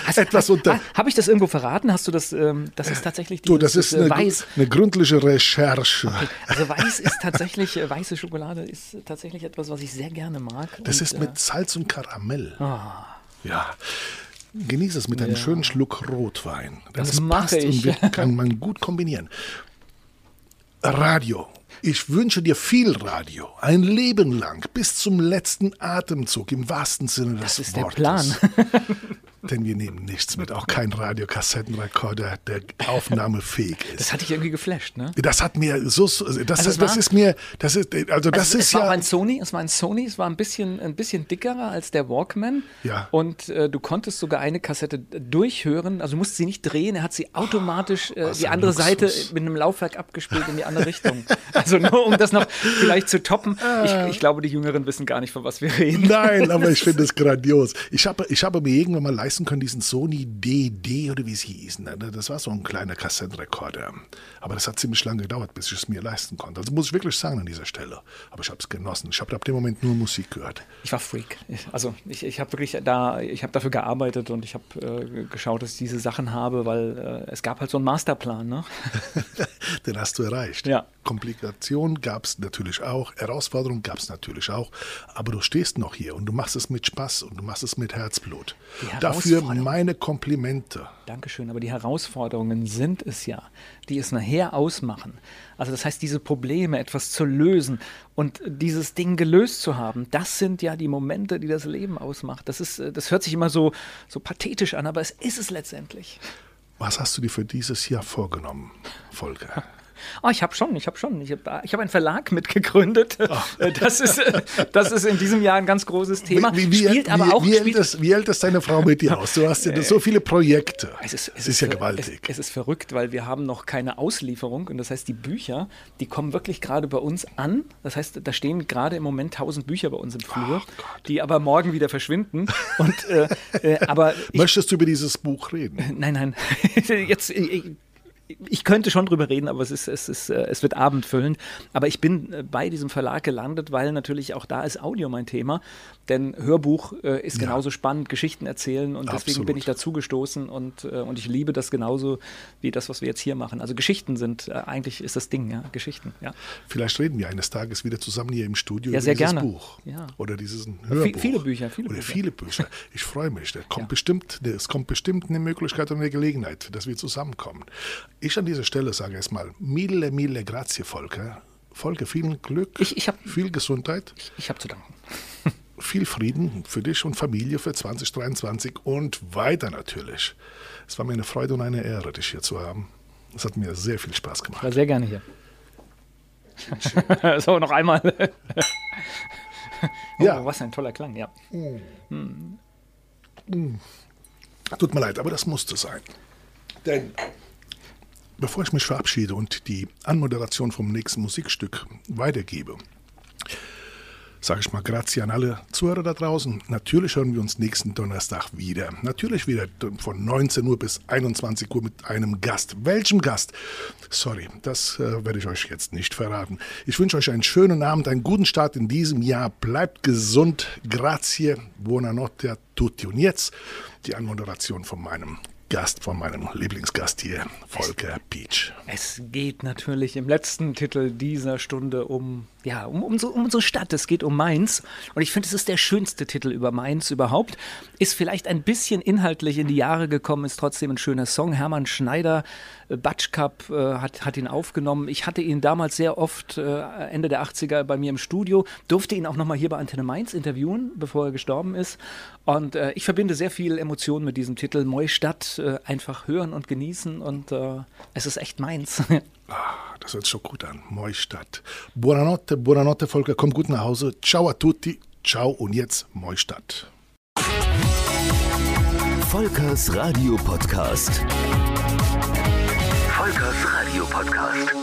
also, etwas unter... Habe ich das irgendwo verraten? Hast du das... Ähm, das ist tatsächlich... Dieses, du, das ist eine, Weiß. eine gründliche Recherche. Okay. Also Weiß ist tatsächlich... Weiße Schokolade ist tatsächlich etwas, was ich sehr gerne mag. Das und, ist mit äh, Salz und Karamell. Ah. Ja, genieße es mit einem ja. schönen Schluck Rotwein. Das, das mache passt ich. Und kann man gut kombinieren. Radio. Ich wünsche dir viel Radio. Ein Leben lang, bis zum letzten Atemzug, im wahrsten Sinne das des Wortes. Das ist der Plan. Denn wir nehmen nichts mit, auch kein Radiokassettenrekorder, der aufnahmefähig ist. Das hatte ich irgendwie geflasht, ne? Das hat mir so, das, also das, war, das ist mir, das ist, also das also ist es ja. War ein Sony, es war ein Sony, es war ein bisschen, ein bisschen dickerer als der Walkman. Ja. Und äh, du konntest sogar eine Kassette durchhören, also du musstest sie nicht drehen, er hat sie automatisch äh, die andere Luxus. Seite mit einem Laufwerk abgespielt in die andere Richtung. Also nur um das noch vielleicht zu toppen. Ich, ich glaube, die Jüngeren wissen gar nicht, von was wir reden. Nein, aber ich finde es grandios. Ich habe ich hab mir irgendwann mal leisten können, diesen Sony D D oder wie es hieß. Das war so ein kleiner Kassettenrekorder. Aber das hat ziemlich lange gedauert, bis ich es mir leisten konnte. Also muss ich wirklich sagen an dieser Stelle. Aber ich habe es genossen. Ich habe ab dem Moment nur Musik gehört. Ich war Freak. Also ich, ich habe wirklich da, ich habe dafür gearbeitet und ich habe äh, geschaut, dass ich diese Sachen habe, weil äh, es gab halt so einen Masterplan, ne? Den hast du erreicht. Ja. Komplikation gab es natürlich auch, Herausforderung gab es natürlich auch, aber du stehst noch hier und du machst es mit Spaß und du machst es mit Herzblut. Dafür meine Komplimente. Dankeschön, aber die Herausforderungen sind es ja, die es nachher ausmachen. Also das heißt, diese Probleme, etwas zu lösen und dieses Ding gelöst zu haben, das sind ja die Momente, die das Leben ausmacht. Das ist, das hört sich immer so, so pathetisch an, aber es ist es letztendlich. Was hast du dir für dieses Jahr vorgenommen, Volker? Oh, ich habe schon, ich habe schon. Ich habe ich hab einen Verlag mitgegründet. Oh. Das, ist, das ist in diesem Jahr ein ganz großes Thema. Wie, wie, spielt wie, aber auch, wie, wie, spielt hält das, wie hält das deine Frau mit dir aus? Du hast ja so viele Projekte. Es ist, es es ist ja gewaltig. Es, es ist verrückt, weil wir haben noch keine Auslieferung. Und das heißt, die Bücher, die kommen wirklich gerade bei uns an. Das heißt, da stehen gerade im Moment tausend Bücher bei uns im Flur, oh, die aber morgen wieder verschwinden. Und, äh, äh, aber ich, Möchtest du über dieses Buch reden? Nein, nein. Jetzt... Ich, Ich könnte schon drüber reden, aber es ist, es ist, es wird abendfüllend. Aber ich bin bei diesem Verlag gelandet, weil natürlich auch da ist Audio mein Thema. Denn Hörbuch äh, ist genauso ja. spannend, Geschichten erzählen. Und deswegen Absolut. bin ich dazu gestoßen und, äh, und ich liebe das genauso wie das, was wir jetzt hier machen. Also Geschichten sind, äh, eigentlich ist das Ding, ja, Geschichten. Ja. Vielleicht reden wir eines Tages wieder zusammen hier im Studio ja, über sehr dieses gerne. Buch. Ja. Oder dieses Hörbuch. V- viele Bücher. Viele Oder Bücher. viele Bücher. Ich freue mich. Da kommt ja. bestimmt, es kommt bestimmt eine Möglichkeit und eine Gelegenheit, dass wir zusammenkommen. Ich an dieser Stelle sage erstmal, mille, mille grazie, Volker. Volker, vielen Glück, ich, ich hab, viel Gesundheit. Ich, ich habe zu danken. Viel Frieden für dich und Familie für zwanzig dreiundzwanzig und weiter natürlich. Es war mir eine Freude und eine Ehre, dich hier zu haben. Es hat mir sehr viel Spaß gemacht. Ich war sehr gerne hier. So, noch einmal. Oh, ja. Was ein toller Klang, ja. Mm. Mm. Tut mir leid, aber das musste sein. Denn bevor ich mich verabschiede und die Anmoderation vom nächsten Musikstück weitergebe, sage ich mal grazie an alle Zuhörer da draußen. Natürlich hören wir uns nächsten Donnerstag wieder. Natürlich wieder von neunzehn Uhr bis einundzwanzig Uhr mit einem Gast. Welchem Gast? Sorry, das äh, werde ich euch jetzt nicht verraten. Ich wünsche euch einen schönen Abend, einen guten Start in diesem Jahr. Bleibt gesund. Grazie, buonanotte a tutti. Und jetzt die Anmoderation von meinem Gast, von meinem Lieblingsgast hier, Volker Pietzsch. Es geht natürlich im letzten Titel dieser Stunde um, ja, um, um, so, um unsere Stadt. Es geht um Mainz. Und ich finde, es ist der schönste Titel über Mainz überhaupt. Ist vielleicht ein bisschen inhaltlich in die Jahre gekommen, ist trotzdem ein schöner Song. Hermann Schneider, äh, Batschkap, äh, hat, hat ihn aufgenommen. Ich hatte ihn damals sehr oft, äh, Ende der achtziger, bei mir im Studio. Durfte ihn auch nochmal hier bei Antenne Mainz interviewen, bevor er gestorben ist. Und äh, ich verbinde sehr viel Emotionen mit diesem Titel. Neustadt. Einfach hören und genießen und äh, es ist echt meins. Ah, das hört schon gut an. Neustadt. Buonanotte, buonanotte, Volker. Komm gut nach Hause. Ciao a tutti. Ciao und jetzt Neustadt. Volkers Radio Podcast. Volkers Radio Podcast.